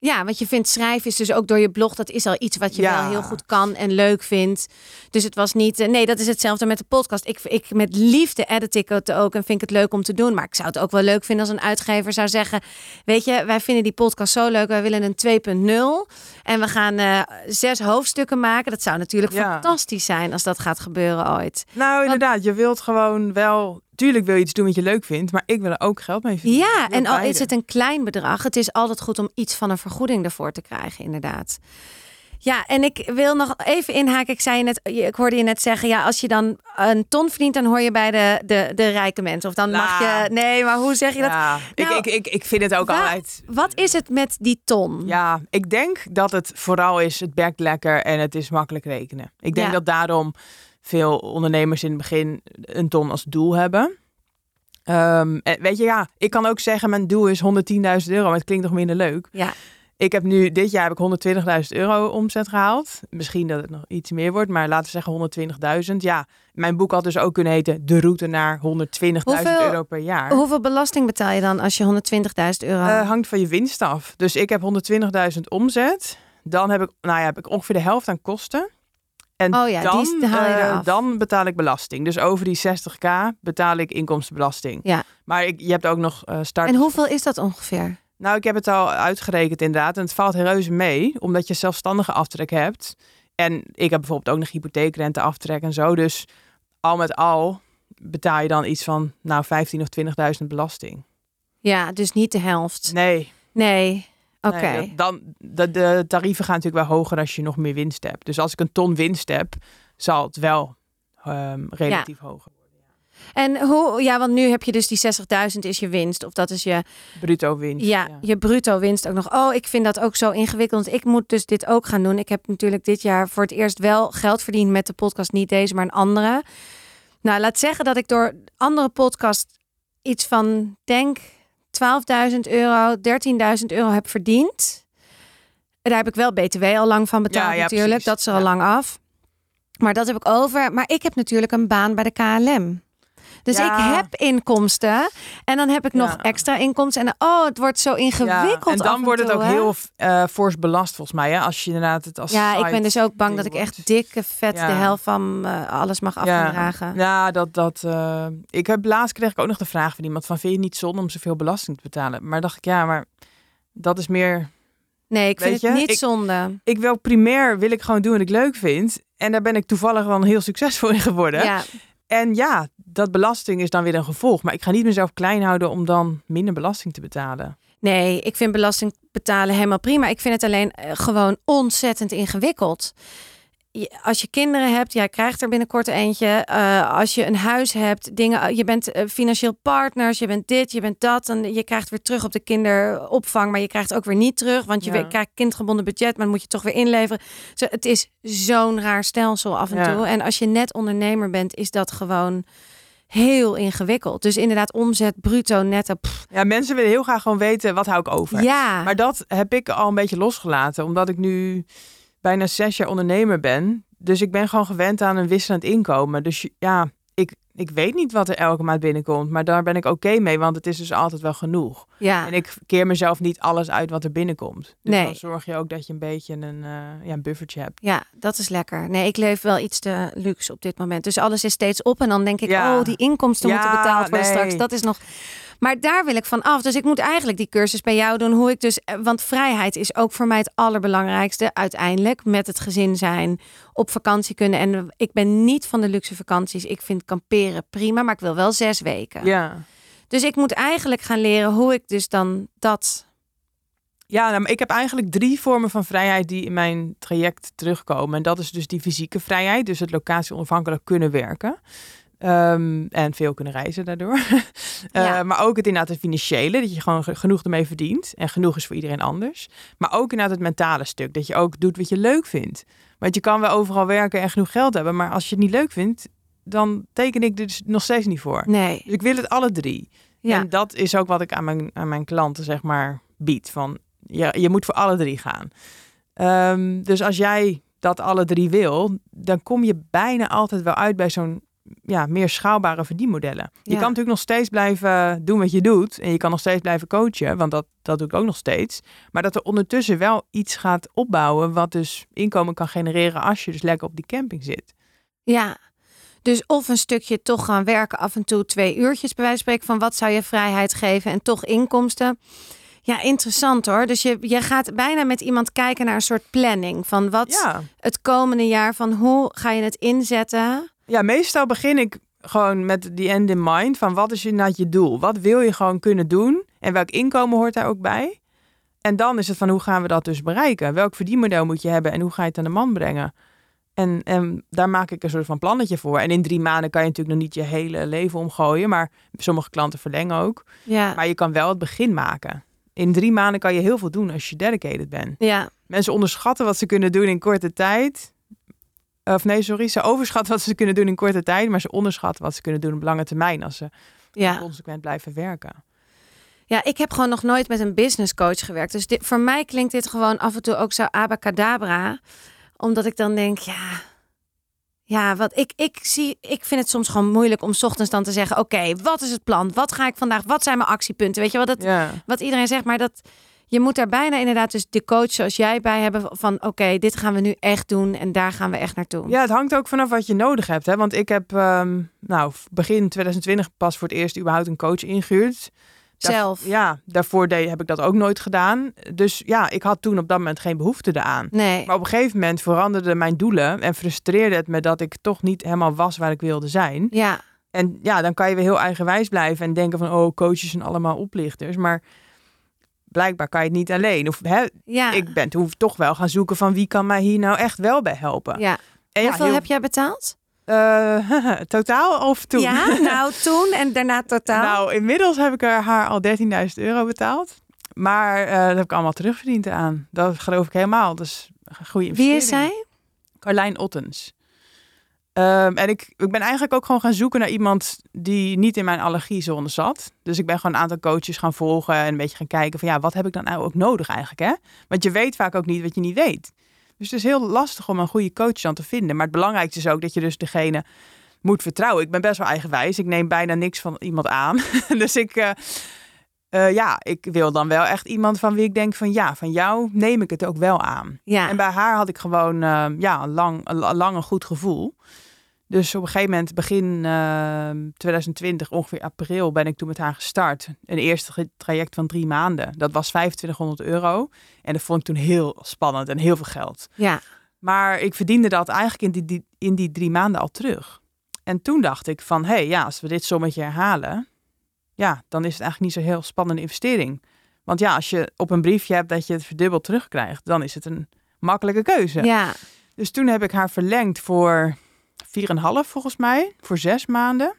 Ja, want je vindt schrijven is dus ook door je blog... dat is al iets wat je ja. wel heel goed kan en leuk vindt. Dus het was niet... Nee, dat is hetzelfde met de podcast. Ik, ik met liefde edit ik het ook en vind ik het leuk om te doen. Maar ik zou het ook wel leuk vinden als een uitgever zou zeggen... weet je, wij vinden die podcast zo leuk. Wij willen een twee punt nul. En we gaan uh, zes hoofdstukken maken. Dat zou natuurlijk ja. fantastisch zijn als dat gaat gebeuren ooit. Nou, inderdaad. Want... je wilt gewoon wel... Tuurlijk wil je iets doen wat je leuk vindt, maar ik wil er ook geld mee verdienen. Ja, en al is het een klein bedrag, het is altijd goed om iets van een vergoeding ervoor te krijgen, inderdaad. Ja, en ik wil nog even inhaken. Ik zei net, ik hoorde je net zeggen, ja, als je dan een ton verdient, dan hoor je bij de, de, de rijke mensen. Of dan La. mag je... Nee, maar hoe zeg je dat? Ja, nou, ik, ik, ik, ik vind het ook wa- altijd... Wat is het met die ton? Ja, ik denk dat het vooral is, het werkt lekker en het is makkelijk rekenen. Ik denk ja. dat daarom... veel ondernemers in het begin een ton als doel hebben. Um, weet je, ja, ik kan ook zeggen mijn doel is honderdtienduizend euro, maar het klinkt nog minder leuk. Ja. Ik heb nu, dit jaar heb ik honderdtwintigduizend euro omzet gehaald. Misschien dat het nog iets meer wordt, maar laten we zeggen honderdtwintigduizend. Ja, mijn boek had dus ook kunnen heten De Route naar honderdtwintigduizend euro per jaar. Hoeveel belasting betaal je dan als je honderdtwintigduizend euro... Uh, hangt van je winst af. Dus ik heb honderdtwintigduizend omzet. Dan heb ik, nou ja, heb ik ongeveer de helft aan kosten... En oh ja, dan, die haal je eraf. Uh, dan betaal ik belasting. Dus over die zestigduizend betaal ik inkomstenbelasting. Ja. Maar ik, je hebt ook nog uh, start. En hoeveel is dat ongeveer? Nou, ik heb het al uitgerekend inderdaad. En het valt reuze mee, omdat je zelfstandige aftrek hebt. En ik heb bijvoorbeeld ook nog hypotheekrente aftrek en zo. Dus al met al betaal je dan iets van nou vijftienduizend of twintigduizend belasting. Ja, dus niet de helft. Nee. Nee. Oké. Okay. Nee, dan de, de tarieven gaan natuurlijk wel hoger als je nog meer winst hebt. Dus als ik een ton winst heb, zal het wel um, relatief ja. hoger worden. En hoe? Ja, want nu heb je dus die zestigduizend is je winst, of dat is je bruto winst. Ja, ja, je bruto winst ook nog. Oh, ik vind dat ook zo ingewikkeld. Want ik moet dus dit ook gaan doen. Ik heb natuurlijk dit jaar voor het eerst wel geld verdiend met de podcast, niet deze, maar een andere. Nou, laat zeggen dat ik door andere podcast iets van denk. twaalfduizend euro, dertienduizend euro heb verdiend. Daar heb ik wel B T W al lang van betaald ja, ja, natuurlijk. Precies. Dat is er al ja. lang af. Maar dat heb ik over. Maar ik heb natuurlijk een baan bij de K L M. Dus ja. ik heb inkomsten. En dan heb ik nog ja. extra inkomsten. En oh, het wordt zo ingewikkeld. Ja. En dan en wordt toe, het ook hè? heel uh, fors belast volgens mij. Hè? Als je inderdaad het als ja, ik ben dus ook bang dat ik echt dikke vet ja. de helft van uh, alles mag afdragen. Ja, ja dat... dat uh, ik heb laatst kreeg ik ook nog de vraag van iemand van vind je niet zonde om zoveel belasting te betalen? Maar dacht ik, ja, maar dat is meer... Nee, ik vind je? het niet ik, zonde. Ik wil primair, wil ik gewoon doen wat ik leuk vind. En daar ben ik toevallig wel heel succesvol in geworden. Ja. En ja, dat belasting is dan weer een gevolg. Maar ik ga niet mezelf klein houden om dan minder belasting te betalen. Nee, ik vind belasting betalen helemaal prima. Ik vind het alleen uh, gewoon ontzettend ingewikkeld. Je, als je kinderen hebt, jij krijgt er binnenkort eentje. Uh, als je een huis hebt, dingen, je bent uh, financieel partners, je bent dit, je bent dat. En je krijgt weer terug op de kinderopvang, maar je krijgt ook weer niet terug. Want je ja. weer, krijgt kindgebonden budget, maar dan moet je toch weer inleveren. Zo, het is zo'n raar stelsel af en ja. toe. En als je net ondernemer bent, is dat gewoon... heel ingewikkeld. Dus inderdaad omzet, bruto, netto. Pff. Ja, mensen willen heel graag gewoon weten, wat hou ik over? Ja. Maar dat heb ik al een beetje losgelaten. Omdat ik nu bijna zes jaar ondernemer ben. Dus ik ben gewoon gewend aan een wisselend inkomen. Dus ja, ik, Ik weet niet wat er elke maand binnenkomt, maar daar ben ik oké okay mee, want het is dus altijd wel genoeg. Ja. En ik keer mezelf niet alles uit wat er binnenkomt. Dus nee. Dan zorg je ook dat je een beetje een, uh, ja, een buffertje hebt. Ja, dat is lekker. Nee, ik leef wel iets te luxe op dit moment. Dus alles is steeds op en dan denk ik, ja. oh, die inkomsten ja, moeten betaald worden nee. straks. Dat is nog... Maar daar wil ik van af. Dus ik moet eigenlijk die cursus bij jou doen. Hoe ik dus, want vrijheid is ook voor mij het allerbelangrijkste. Uiteindelijk met het gezin zijn, op vakantie kunnen. En ik ben niet van de luxe vakanties. Ik vind kamperen prima, maar ik wil wel zes weken. Ja. Dus ik moet eigenlijk gaan leren hoe ik dus dan dat... Ja, nou, ik heb eigenlijk drie vormen van vrijheid die in mijn traject terugkomen. En dat is dus die fysieke vrijheid. Dus het locatie onafhankelijk kunnen werken. Um, en veel kunnen reizen daardoor. uh, ja. Maar ook het inderdaad het financiële. Dat je gewoon genoeg ermee verdient. En genoeg is voor iedereen anders. Maar ook inderdaad het mentale stuk. Dat je ook doet wat je leuk vindt. Want je kan wel overal werken en genoeg geld hebben. Maar als je het niet leuk vindt, dan teken ik er dus nog steeds niet voor. Nee. Dus ik wil het alle drie. Ja. En dat is ook wat ik aan mijn, aan mijn klanten zeg maar bied. Van, ja, je moet voor alle drie gaan. Um, dus als jij dat alle drie wil, dan kom je bijna altijd wel uit bij zo'n ja, meer schaalbare verdienmodellen. Je ja. kan natuurlijk nog steeds blijven doen wat je doet. En je kan nog steeds blijven coachen. Want dat, dat doe ik ook nog steeds. Maar dat er ondertussen wel iets gaat opbouwen wat dus inkomen kan genereren als je dus lekker op die camping zit. Ja, dus of een stukje toch gaan werken af en toe twee uurtjes bij wijze van spreken. Van wat zou je vrijheid geven en toch inkomsten. Ja, interessant hoor. Dus je, je gaat bijna met iemand kijken naar een soort planning. Van wat ja. het komende jaar, van hoe ga je het inzetten? Ja, meestal begin ik gewoon met die end in mind. Van wat is inderdaad je doel? Wat wil je gewoon kunnen doen? En welk inkomen hoort daar ook bij? En dan is het van hoe gaan we dat dus bereiken? Welk verdienmodel moet je hebben en hoe ga je het aan de man brengen? En, en daar maak ik een soort van plannetje voor. En in drie maanden kan je natuurlijk nog niet je hele leven omgooien. Maar sommige klanten verlengen ook. Ja. Maar je kan wel het begin maken. In drie maanden kan je heel veel doen als je dedicated bent. Ja. Mensen onderschatten wat ze kunnen doen in korte tijd. Of nee, sorry, ze overschatten wat ze kunnen doen in korte tijd, maar ze onderschatten wat ze kunnen doen op lange termijn als ze ja. consequent blijven werken. Ja, ik heb gewoon nog nooit met een business coach gewerkt. Dus dit, voor mij klinkt dit gewoon af en toe ook zo abacadabra. Omdat ik dan denk, ja, ja wat ik, ik zie, ik vind het soms gewoon moeilijk om 's ochtends dan te zeggen, oké, okay, wat is het plan? Wat ga ik vandaag? Wat zijn mijn actiepunten? Weet je wel, dat, ja. wat iedereen zegt, maar dat... Je moet daar bijna inderdaad dus de coach zoals jij bij hebben van oké, okay, dit gaan we nu echt doen en daar gaan we echt naartoe. Ja, het hangt ook vanaf wat je nodig hebt. Hè? Want ik heb um, nou begin twintig twintig pas voor het eerst überhaupt een coach ingehuurd. Zelf? Daar, ja, daarvoor deed, heb ik dat ook nooit gedaan. Dus ja, ik had toen op dat moment geen behoefte eraan. Nee. Maar op een gegeven moment veranderden mijn doelen en frustreerde het me dat ik toch niet helemaal was waar ik wilde zijn. Ja. En ja, dan kan je weer heel eigenwijs blijven en denken van oh, coaches zijn allemaal oplichters, maar... Blijkbaar kan je het niet alleen. Of, hè, ja. Ik ben toen toch wel gaan zoeken van wie kan mij hier nou echt wel bij helpen. Ja. En hoeveel ja, heel... heb jij betaald? Uh, totaal of toen? Ja, nou toen en daarna totaal. Nou, inmiddels heb ik er haar al dertienduizend euro betaald. Maar uh, dat heb ik allemaal terugverdiend aan. Dat geloof ik helemaal. Dus een goede investering. Wie is zij? Carlijn Ottens. Um, en ik, ik ben eigenlijk ook gewoon gaan zoeken naar iemand die niet in mijn allergiezone zat. Dus ik ben gewoon een aantal coaches gaan volgen en een beetje gaan kijken van ja, wat heb ik dan nou ook nodig eigenlijk, hè? Want je weet vaak ook niet wat je niet weet. Dus het is heel lastig om een goede coach dan te vinden. Maar het belangrijkste is ook dat je dus degene moet vertrouwen. Ik ben best wel eigenwijs. Ik neem bijna niks van iemand aan. Dus ik... Uh, Uh, ja, ik wil dan wel echt iemand van wie ik denk van ja, van jou neem ik het ook wel aan. Ja. En bij haar had ik gewoon uh, ja, lang, lang een goed gevoel. Dus op een gegeven moment begin uh, twintig twintig, ongeveer april, ben ik toen met haar gestart. Een eerste traject van drie maanden. Dat was vijfentwintighonderd euro. En dat vond ik toen heel spannend en heel veel geld. Ja. Maar ik verdiende dat eigenlijk in die, die, in die drie maanden al terug. En toen dacht ik van hé, hey, ja, als we dit sommetje herhalen... Ja, dan is het eigenlijk niet zo'n heel spannende investering. Want ja, als je op een briefje hebt dat je het verdubbeld terugkrijgt... dan is het een makkelijke keuze. Ja. Dus toen heb ik haar verlengd voor vier komma vijf volgens mij, voor zes maanden.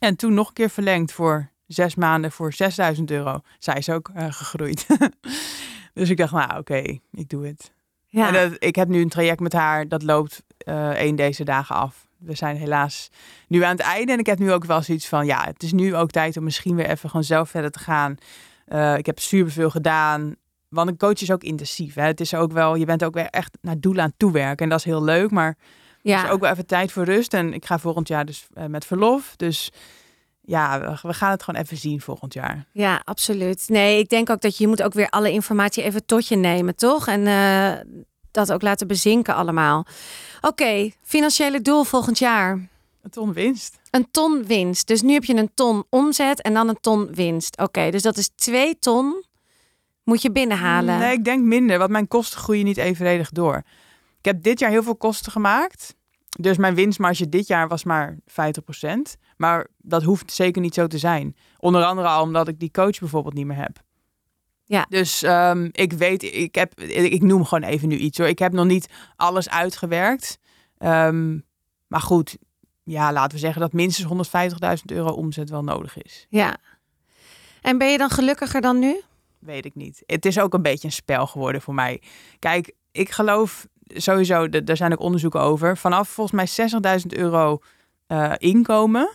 En toen nog een keer verlengd voor zes maanden voor zesduizend euro. Zij is ook uh, gegroeid. Dus ik dacht, nou oké, okay, ik doe het. Ja. En dat, ik heb nu een traject met haar, dat loopt uh, één deze dagen af. We zijn helaas nu aan het einde. En ik heb nu ook wel zoiets van... ja, het is nu ook tijd om misschien weer even gewoon zelf verder te gaan. Uh, ik heb superveel gedaan. Want een coach is ook intensief. Hè? Het is ook wel... Je bent ook weer echt naar doelen aan het toewerken. En dat is heel leuk. Maar Ja. Dus ook wel even tijd voor rust. En ik ga volgend jaar dus uh, met verlof. Dus ja, we gaan het gewoon even zien volgend jaar. Ja, absoluut. Nee, ik denk ook dat je, je moet ook weer alle informatie even tot je nemen, toch? En uh, dat ook laten bezinken allemaal. Oké, okay, financiële doel volgend jaar. Een ton winst. Een ton winst. Dus nu heb je een ton omzet en dan een ton winst. Oké, okay, dus dat is twee ton moet je binnenhalen. Nee, ik denk minder, want mijn kosten groeien niet evenredig door. Ik heb dit jaar heel veel kosten gemaakt. Dus mijn winstmarge dit jaar was maar vijftig procent. Maar dat hoeft zeker niet zo te zijn. Onder andere al omdat ik die coach bijvoorbeeld niet meer heb. Ja. Dus um, ik weet, ik, heb, ik noem gewoon even nu iets hoor. Ik heb nog niet alles uitgewerkt. Um, maar goed, ja, laten we zeggen dat minstens honderdvijftigduizend euro omzet wel nodig is. Ja. En ben je dan gelukkiger dan nu? Weet ik niet. Het is ook een beetje een spel geworden voor mij. Kijk, ik geloof sowieso, daar zijn ook onderzoeken over. Vanaf volgens mij zestigduizend euro uh, inkomen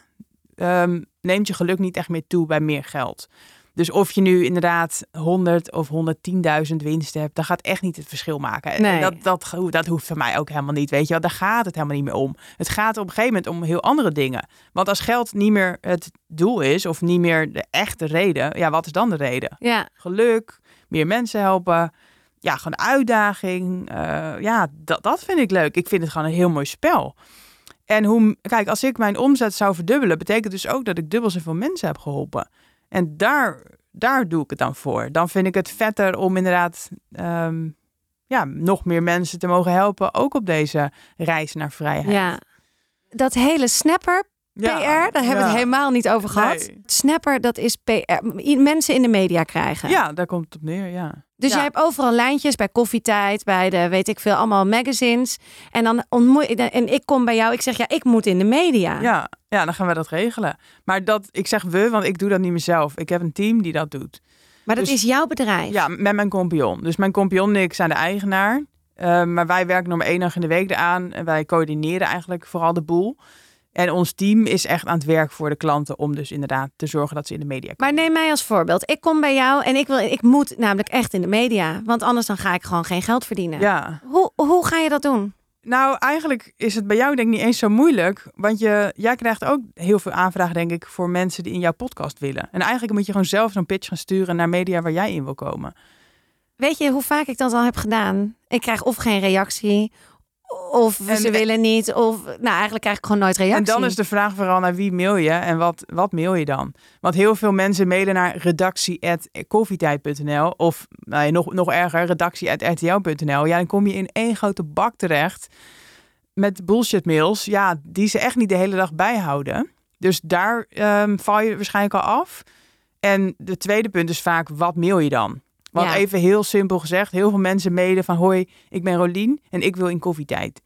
um, neemt je geluk niet echt meer toe bij meer geld. Dus of je nu inderdaad honderd of honderdtienduizend winsten hebt, dat gaat echt niet het verschil maken. Nee. Dat, dat, dat hoeft van mij ook helemaal niet. Weet je wel, daar gaat het helemaal niet meer om. Het gaat op een gegeven moment om heel andere dingen. Want als geld niet meer het doel is of niet meer de echte reden, ja, wat is dan de reden? Ja. Geluk, meer mensen helpen. Ja, gewoon uitdaging. Uh, ja, dat, dat vind ik leuk. Ik vind het gewoon een heel mooi spel. En hoe, kijk, als ik mijn omzet zou verdubbelen, betekent dus ook dat ik dubbel zoveel mensen heb geholpen. En daar, daar doe ik het dan voor. Dan vind ik het vetter om inderdaad um, ja, nog meer mensen te mogen helpen. Ook op deze reis naar vrijheid. Ja, dat hele snapper P R, ja, daar hebben we ja. het helemaal niet over gehad. Nee. Snapper, dat is P R. Mensen in de media krijgen. Ja, daar komt het op neer, ja. Dus ja. jij hebt overal lijntjes bij Koffietijd, bij de weet ik veel, allemaal magazines. En dan ontmoet ik, en ik kom bij jou, ik zeg ja, ik moet in de media. Ja, ja, dan gaan we dat regelen. Maar dat, ik zeg we, want ik doe dat niet mezelf. Ik heb een team die dat doet. Maar dat dus, is jouw bedrijf? Ja, met mijn compagnon. Dus mijn compagnon en ik zijn de eigenaar. Uh, maar wij werken nog maar één dag in de week eraan. En wij coördineren eigenlijk vooral de boel. En ons team is echt aan het werk voor de klanten om dus inderdaad te zorgen dat ze in de media komen. Maar neem mij als voorbeeld. Ik kom bij jou en ik wil, ik moet namelijk echt in de media. Want anders dan ga ik gewoon geen geld verdienen. Ja. Hoe, hoe ga je dat doen? Nou, eigenlijk is het bij jou denk ik niet eens zo moeilijk. Want je, jij krijgt ook heel veel aanvragen denk ik voor mensen die in jouw podcast willen. En eigenlijk moet je gewoon zelf zo'n pitch gaan sturen naar media waar jij in wil komen. Weet je hoe vaak ik dat al heb gedaan? Ik krijg of geen reactie, of en, ze willen niet, of nou eigenlijk krijg ik gewoon nooit reactie. En dan is de vraag vooral naar wie mail je en wat, wat mail je dan? Want heel veel mensen mailen naar redactie at koffietijd punt n l of nou, nog, nog erger, redactie at r t l punt n l. Ja, dan kom je in één grote bak terecht met bullshit mails, ja, die ze echt niet de hele dag bijhouden. Dus daar um, val je waarschijnlijk al af. En de tweede punt is vaak, wat mail je dan? Want ja. even heel simpel gezegd, heel veel mensen mailen van hoi, ik ben Rolien en ik wil in Koffietijd.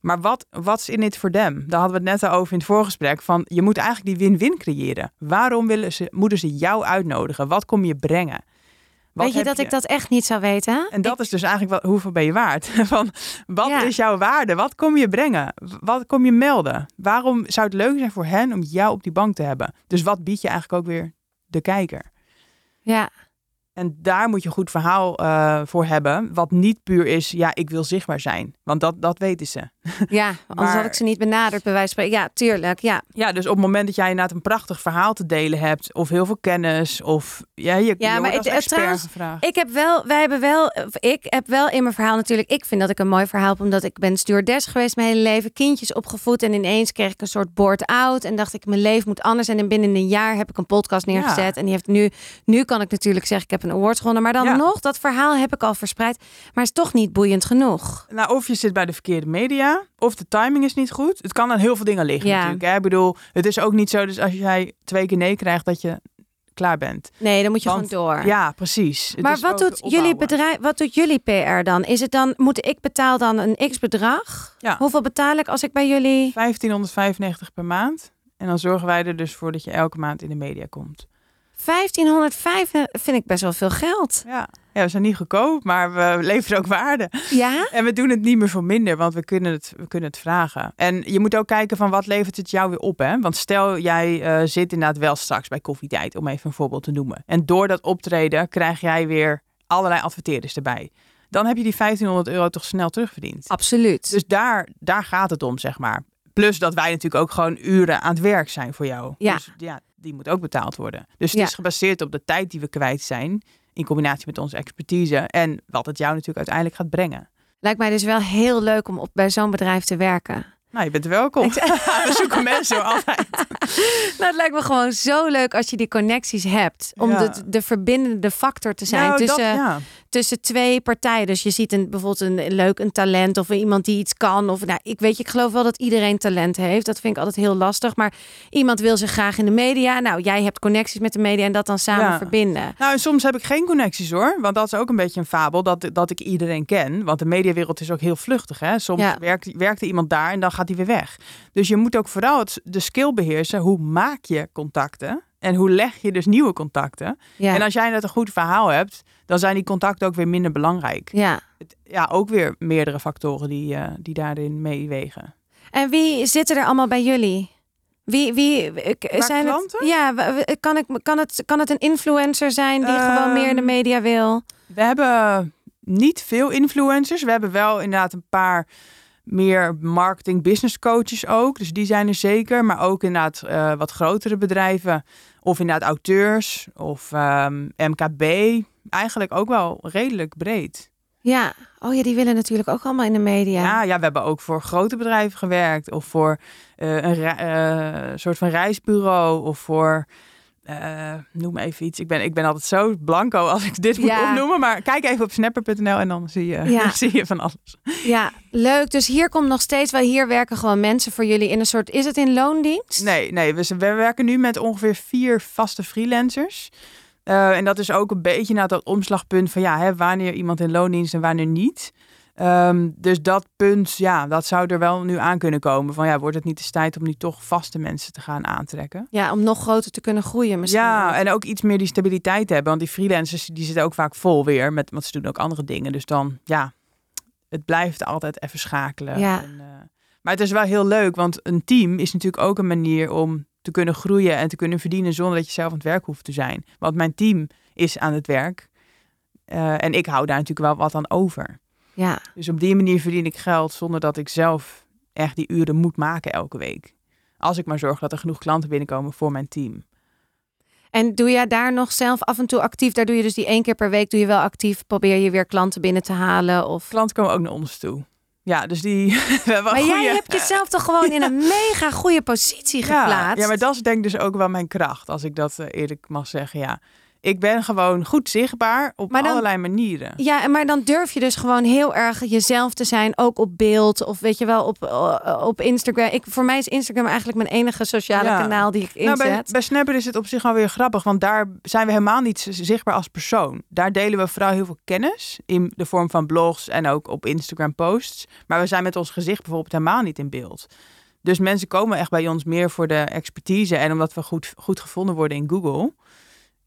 Maar wat is in dit voor them? Daar hadden we het net al over in het voorgesprek. Van, je moet eigenlijk die win-win creëren. Waarom willen ze, moeten ze jou uitnodigen? Wat kom je brengen? Wat weet je dat je? Ik dat echt niet zou weten? En dat ik... is dus eigenlijk, wat, hoeveel ben je waard? Van, wat ja. is jouw waarde? Wat kom je brengen? Wat kom je melden? Waarom zou het leuk zijn voor hen om jou op die bank te hebben? Dus wat bied je eigenlijk ook weer de kijker? Ja. En daar moet je een goed verhaal uh, voor hebben. Wat niet puur is, ja, ik wil zichtbaar zijn. Want dat, dat weten ze. Ja, maar anders had ik ze niet benaderd, bij wijze van spreken. Ja, tuurlijk, ja. Ja, dus op het moment dat jij inderdaad een prachtig verhaal te delen hebt, of heel veel kennis, of ja, je, ja, je maar wordt als expert trouwens, gevraagd. Ik heb wel, wij hebben wel, ik heb wel in mijn verhaal natuurlijk, ik vind dat ik een mooi verhaal heb, omdat ik ben stewardess geweest mijn hele leven, kindjes opgevoed en ineens kreeg ik een soort board-out en dacht ik, mijn leven moet anders. En binnen een jaar heb ik een podcast neergezet ja. en die heeft nu, nu kan ik natuurlijk zeggen, ik heb een award gewonnen, maar dan ja. nog, dat verhaal heb ik al verspreid, maar is toch niet boeiend genoeg. Nou, of je zit bij de verkeerde media, of de timing is niet goed. Het kan aan heel veel dingen liggen ja. natuurlijk. Hè? Ik bedoel, het is ook niet zo dus als jij twee keer nee krijgt dat je klaar bent. Nee, dan moet je Want, gewoon door. Ja, precies. Het maar is wat doet jullie bedrijf? Wat doet jullie P R dan? Is het dan moet ik betaal dan een x bedrag? Ja. Hoeveel betaal ik als ik bij jullie? vijftienhonderdvijfennegentig per maand. En dan zorgen wij er dus voor dat je elke maand in de media komt. vijftienhonderdvijf vind ik best wel veel geld. Ja. Ja, we zijn niet goedkoop, maar we leveren ook waarde. Ja? En we doen het niet meer voor minder, want we kunnen het, we kunnen het vragen. En je moet ook kijken van wat levert het jou weer op, hè? Want stel, jij uh, zit inderdaad wel straks bij Koffietijd, om even een voorbeeld te noemen. En door dat optreden krijg jij weer allerlei adverteerders erbij. dan heb je die vijftienhonderd euro toch snel terugverdiend. Absoluut. Dus daar, daar gaat het om, zeg maar. Plus dat wij natuurlijk ook gewoon uren aan het werk zijn voor jou. Ja. Dus ja, die moet ook betaald worden. Dus het ja. is gebaseerd op de tijd die we kwijt zijn, in combinatie met onze expertise en wat het jou natuurlijk uiteindelijk gaat brengen. Lijkt mij dus wel heel leuk om op, bij zo'n bedrijf te werken. Nou, je bent welkom. We zoeken mensen altijd. Nou, het lijkt me gewoon zo leuk als je die connecties hebt. Om ja. de, de verbindende factor te zijn nou, tussen, dat, ja. tussen twee partijen. Dus je ziet een, bijvoorbeeld een leuk een talent of iemand die iets kan. Of, nou, ik, weet je, ik geloof wel dat iedereen talent heeft. Dat vind ik altijd heel lastig. Maar iemand wil zich graag in de media. Nou, jij hebt connecties met de media en dat dan samen ja. verbinden. Nou, en soms heb ik geen connecties hoor. Want dat is ook een beetje een fabel dat, dat ik iedereen ken. Want de mediawereld is ook heel vluchtig. Hè? Soms ja. werkt, werkte iemand daar en dan gaat die weer weg. Dus je moet ook vooral het, de skill beheersen. Hoe maak je contacten? En hoe leg je dus nieuwe contacten? Ja. En als jij net een goed verhaal hebt, dan zijn die contacten ook weer minder belangrijk. Ja, het, ja ook weer meerdere factoren die, uh, die daarin meewegen. En wie zitten er allemaal bij jullie? Wie, wie zijn het? Ja, kan, ik, kan, het, kan het een influencer zijn die uh, gewoon meer in de media wil? We hebben niet veel influencers. We hebben wel inderdaad een paar meer marketing business coaches ook. Dus die zijn er zeker. Maar ook inderdaad uh, wat grotere bedrijven. Of inderdaad auteurs. Of um, M K B. Eigenlijk ook wel redelijk breed. Ja. Oh ja, die willen natuurlijk ook allemaal in de media. Ja, ja we hebben ook voor grote bedrijven gewerkt. Of voor uh, een re- uh, soort van reisbureau. Of voor... Uh, noem even iets. Ik ben, ik ben altijd zo blanco als ik dit moet ja. opnoemen. Maar kijk even op snapper punt n l en dan zie je, ja. dan zie je van alles. Ja, leuk. Dus hier komt nog steeds wel... Hier werken gewoon mensen voor jullie in een soort... Is het in loondienst? Nee, nee we, we werken nu met ongeveer vier vaste freelancers. Uh, en dat is ook een beetje naar dat omslagpunt van... ja, hè, wanneer iemand in loondienst en wanneer niet... Um, dus dat punt, ja, dat zou er wel nu aan kunnen komen. Van ja, wordt het niet eens tijd om nu toch vaste mensen te gaan aantrekken? Ja, om nog groter te kunnen groeien misschien. Ja, en ook iets meer die stabiliteit te hebben. Want die freelancers, die zitten ook vaak vol weer. Met, want ze doen ook andere dingen. Dus dan, ja, het blijft altijd even schakelen. Ja. En, uh, maar het is wel heel leuk, want een team is natuurlijk ook een manier om te kunnen groeien en te kunnen verdienen zonder dat je zelf aan het werk hoeft te zijn. Want mijn team is aan het werk. Uh, en ik hou daar natuurlijk wel wat aan over. Ja. Dus op die manier verdien ik geld zonder dat ik zelf echt die uren moet maken elke week. Als ik maar zorg dat er genoeg klanten binnenkomen voor mijn team. En doe jij daar nog zelf af en toe actief? Daar doe je dus die één keer per week doe je wel actief. Probeer je weer klanten binnen te halen? Of... Klanten komen ook naar ons toe. Ja, dus die... maar goeie... jij hebt jezelf toch gewoon in een mega goede positie geplaatst? Ja, ja, maar dat is denk ik dus ook wel mijn kracht. Als ik dat eerlijk mag zeggen, ja. Ik ben gewoon goed zichtbaar op dan, allerlei manieren. Ja, maar dan durf je dus gewoon heel erg jezelf te zijn. Ook op beeld of weet je wel, op, op Instagram. Ik, voor mij is Instagram eigenlijk mijn enige sociale ja. kanaal die ik inzet. Nou, bij, bij Snapper is het op zich alweer grappig. Want daar zijn we helemaal niet zichtbaar als persoon. Daar delen we vooral heel veel kennis. In de vorm van blogs en ook op Instagram posts. Maar we zijn met ons gezicht bijvoorbeeld helemaal niet in beeld. Dus mensen komen echt bij ons meer voor de expertise. En omdat we goed, goed gevonden worden in Google...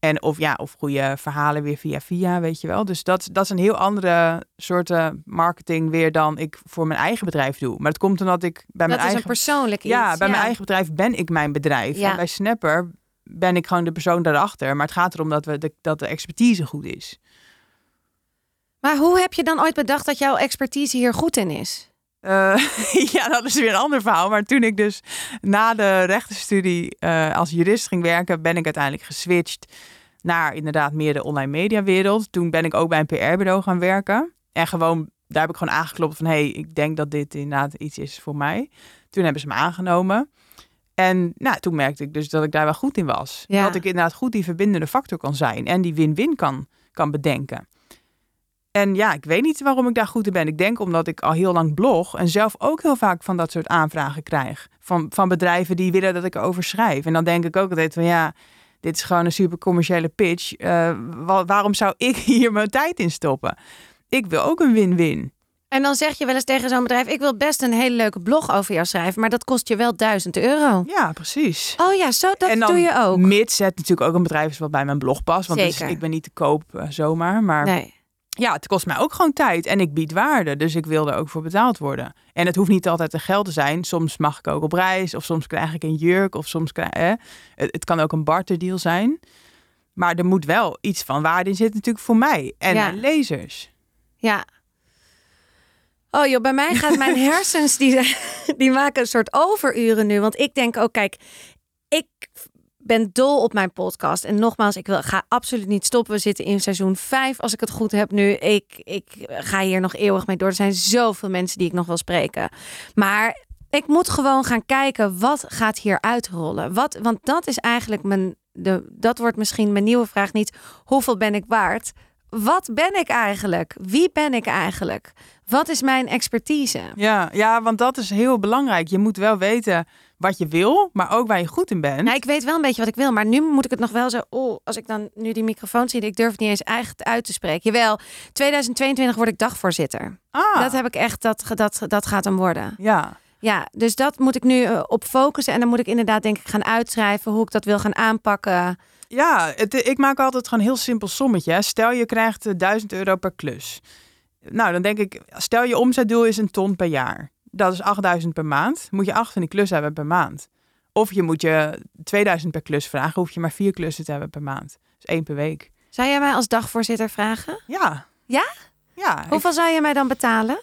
En of ja, of goede verhalen weer via via, weet je wel. Dus dat, dat is een heel andere soort marketing weer dan ik voor mijn eigen bedrijf doe. Maar het komt omdat ik bij dat mijn eigen... Dat is een persoonlijk iets. Ja, bij ja. mijn eigen bedrijf ben ik mijn bedrijf. Ja. En bij Snapper ben ik gewoon de persoon daarachter. Maar het gaat erom dat, we de, dat de expertise goed is. Maar hoe heb je dan ooit bedacht dat jouw expertise hier goed in is? Uh, ja, dat is weer een ander verhaal. Maar toen ik dus na de rechtenstudie uh, als jurist ging werken... ben ik uiteindelijk geswitcht naar inderdaad meer de online mediawereld. Toen ben ik ook bij een P R-bureau gaan werken. En gewoon, daar heb ik gewoon aangeklopt van... hé, hey, ik denk dat dit inderdaad iets is voor mij. Toen hebben ze me aangenomen. En nou, toen merkte ik dus dat ik daar wel goed in was. Ja. Dat ik inderdaad goed die verbindende factor kan zijn. En die win-win kan, kan bedenken. En ja, ik weet niet waarom ik daar goed in ben. Ik denk omdat ik al heel lang blog en zelf ook heel vaak van dat soort aanvragen krijg. Van, van bedrijven die willen dat ik erover schrijf. En dan denk ik ook altijd van ja, dit is gewoon een super commerciële pitch. Uh, wa- waarom zou ik hier mijn tijd in stoppen? Ik wil ook een win-win. En dan zeg je wel eens tegen zo'n bedrijf... ik wil best een hele leuke blog over jou schrijven... maar dat kost je wel duizend euro. Ja, precies. Oh ja, zo dat dan, doe je ook. Mits het natuurlijk ook een bedrijf is wat bij mijn blog past. Want dus, ik ben niet te koop uh, zomaar, maar... Nee. Ja, het kost mij ook gewoon tijd en ik bied waarde. Dus ik wil er ook voor betaald worden. En het hoeft niet altijd een geld te zijn. Soms mag ik ook op reis of soms krijg ik een jurk. Of soms krijg, eh, het kan ook een barterdeal zijn. Maar er moet wel iets van waarde in zitten natuurlijk voor mij en ja. mijn lezers. Ja, Oh joh, bij mij gaat mijn hersens, die, die maken een soort overuren nu. Want ik denk ook, oh, kijk, ik ben dol op mijn podcast. En nogmaals, ik wil, ga absoluut niet stoppen. We zitten in seizoen vijf, als ik het goed heb nu. Ik, ik ga hier nog eeuwig mee door. Er zijn zoveel mensen die ik nog wil spreken. Maar ik moet gewoon gaan kijken, wat gaat hier uitrollen? Wat, want dat is eigenlijk mijn... De, dat wordt misschien mijn nieuwe vraag niet. Hoeveel ben ik waard? Wat ben ik eigenlijk? Wie ben ik eigenlijk? Wat is mijn expertise? Ja, ja, want dat is heel belangrijk. Je moet wel weten wat je wil, maar ook waar je goed in bent. Nou, ik weet wel een beetje wat ik wil, maar nu moet ik het nog wel zo... Oh, als ik dan nu die microfoon zie, ik durf het niet eens eigenlijk uit te spreken. Jawel, tweeduizend tweeëntwintig word ik dagvoorzitter. Ah. Dat heb ik echt, dat, dat, dat gaat hem worden. Ja. Ja, dus dat moet ik nu op focussen. En dan moet ik inderdaad denk ik gaan uitschrijven hoe ik dat wil gaan aanpakken. Ja, het, ik maak altijd gewoon een heel simpel sommetje. Stel je krijgt duizend euro per klus. Nou, dan denk ik, stel je omzetdoel is een ton per jaar. Dat is achtduizend per maand. Moet je acht van die klussen hebben per maand. Of je moet je tweeduizend per klus vragen. Hoef je maar vier klussen te hebben per maand. Dus één per week. Zou jij mij als dagvoorzitter vragen? Ja. Ja? Ja. Hoeveel ik... zou je mij dan betalen?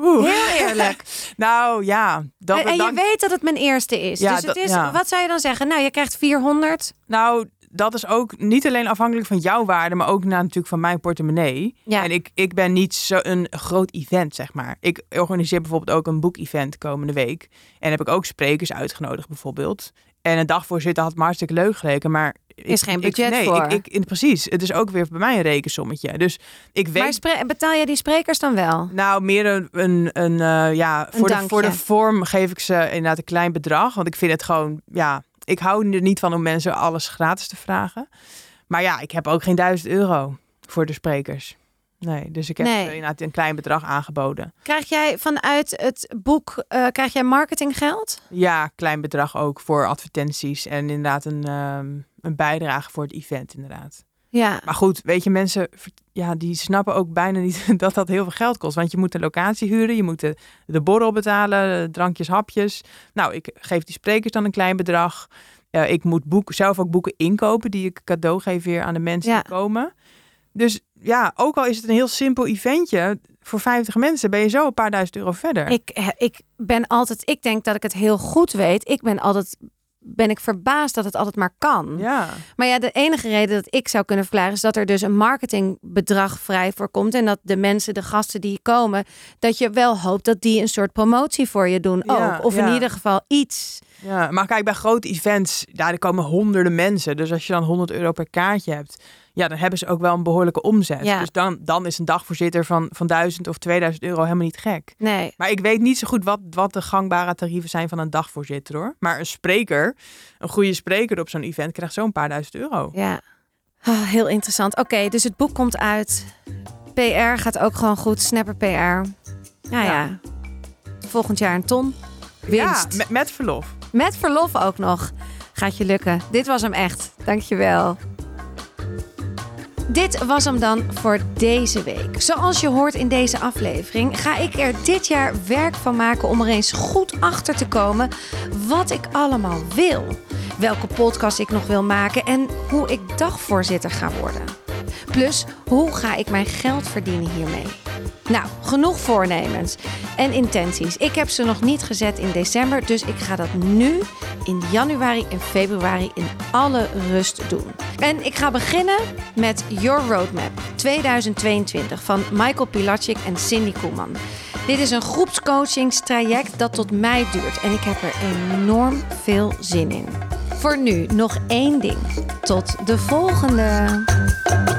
Oeh. Heel eerlijk. Nou ja. Dat, en en dan... je weet dat het mijn eerste is. Ja, dus het dat, is ja. Wat zou je dan zeggen? Nou, je krijgt vierhonderd. Nou, dat is ook niet alleen afhankelijk van jouw waarde, maar ook nou, natuurlijk van mijn portemonnee. Ja. En ik, ik ben niet zo'n groot event, zeg maar. Ik organiseer bijvoorbeeld ook een boekevent komende week. En heb ik ook sprekers uitgenodigd, bijvoorbeeld. En een dagvoorzitter had me hartstikke leuk geleken, maar... Ik, is geen budget ik, nee, voor. Ik, ik, precies. Het is ook weer bij mij een rekensommetje. Dus ik weet... Maar spre- betaal jij die sprekers dan wel? Nou, meer een... een, een uh, ja, een voor, de, voor de vorm geef ik ze inderdaad een klein bedrag. Want ik vind het gewoon... ja, ik hou er niet van om mensen alles gratis te vragen. Maar ja, ik heb ook geen duizend euro voor de sprekers. Nee, dus ik heb nee. inderdaad een klein bedrag aangeboden. Krijg jij vanuit het boek, uh, krijg jij marketinggeld? Ja, klein bedrag ook voor advertenties en inderdaad een, um, een bijdrage voor het event inderdaad. Ja. Maar goed, weet je, mensen ja, die snappen ook bijna niet dat dat heel veel geld kost. Want je moet de locatie huren, je moet de, de borrel betalen, de drankjes, hapjes. Nou, ik geef die sprekers dan een klein bedrag. Uh, ik moet boek, zelf ook boeken inkopen die ik cadeau geef weer aan de mensen ja. die komen. Dus ja, ook al is het een heel simpel eventje, voor vijftig mensen ben je zo een paar duizend euro verder. Ik, ik ben altijd, ik denk dat ik het heel goed weet. Ik ben altijd, ben ik verbaasd dat het altijd maar kan. Ja. Maar ja, de enige reden dat ik zou kunnen verklaren is dat er dus een marketingbedrag vrij voor komt. En dat de mensen, de gasten die komen, dat je wel hoopt dat die een soort promotie voor je doen ook. Ja, of ja. in ieder geval iets. Ja, maar kijk, bij grote events, daar komen honderden mensen. Dus als je dan honderd euro per kaartje hebt, ja, dan hebben ze ook wel een behoorlijke omzet. Ja. Dus dan, dan is een dagvoorzitter van, van duizend of tweeduizend euro helemaal niet gek. Nee. Maar ik weet niet zo goed wat, wat de gangbare tarieven zijn van een dagvoorzitter, hoor. Maar een spreker, een goede spreker op zo'n event, krijgt zo'n paar duizend euro. Ja, oh, heel interessant. Oké, okay, dus het boek komt uit. P R gaat ook gewoon goed. Snapper P R. Nou ja, ja. Volgend jaar een ton. Winst. Ja, met, met verlof. Met verlof ook nog. Gaat je lukken. Dit was hem echt. Dankjewel. Dit was hem dan voor deze week. Zoals je hoort in deze aflevering ga ik er dit jaar werk van maken om er eens goed achter te komen wat ik allemaal wil. Welke podcast ik nog wil maken en hoe ik dagvoorzitter ga worden. Plus, hoe ga ik mijn geld verdienen hiermee? Nou, genoeg voornemens en intenties. Ik heb ze nog niet gezet in december, dus ik ga dat nu in januari en februari in alle rust doen. En ik ga beginnen met Your Roadmap tweeduizend tweeëntwintig van Michael Pilatschik en Cindy Koeman. Dit is een groepscoachingstraject dat tot mei duurt en ik heb er enorm veel zin in. Voor nu nog één ding. Tot de volgende!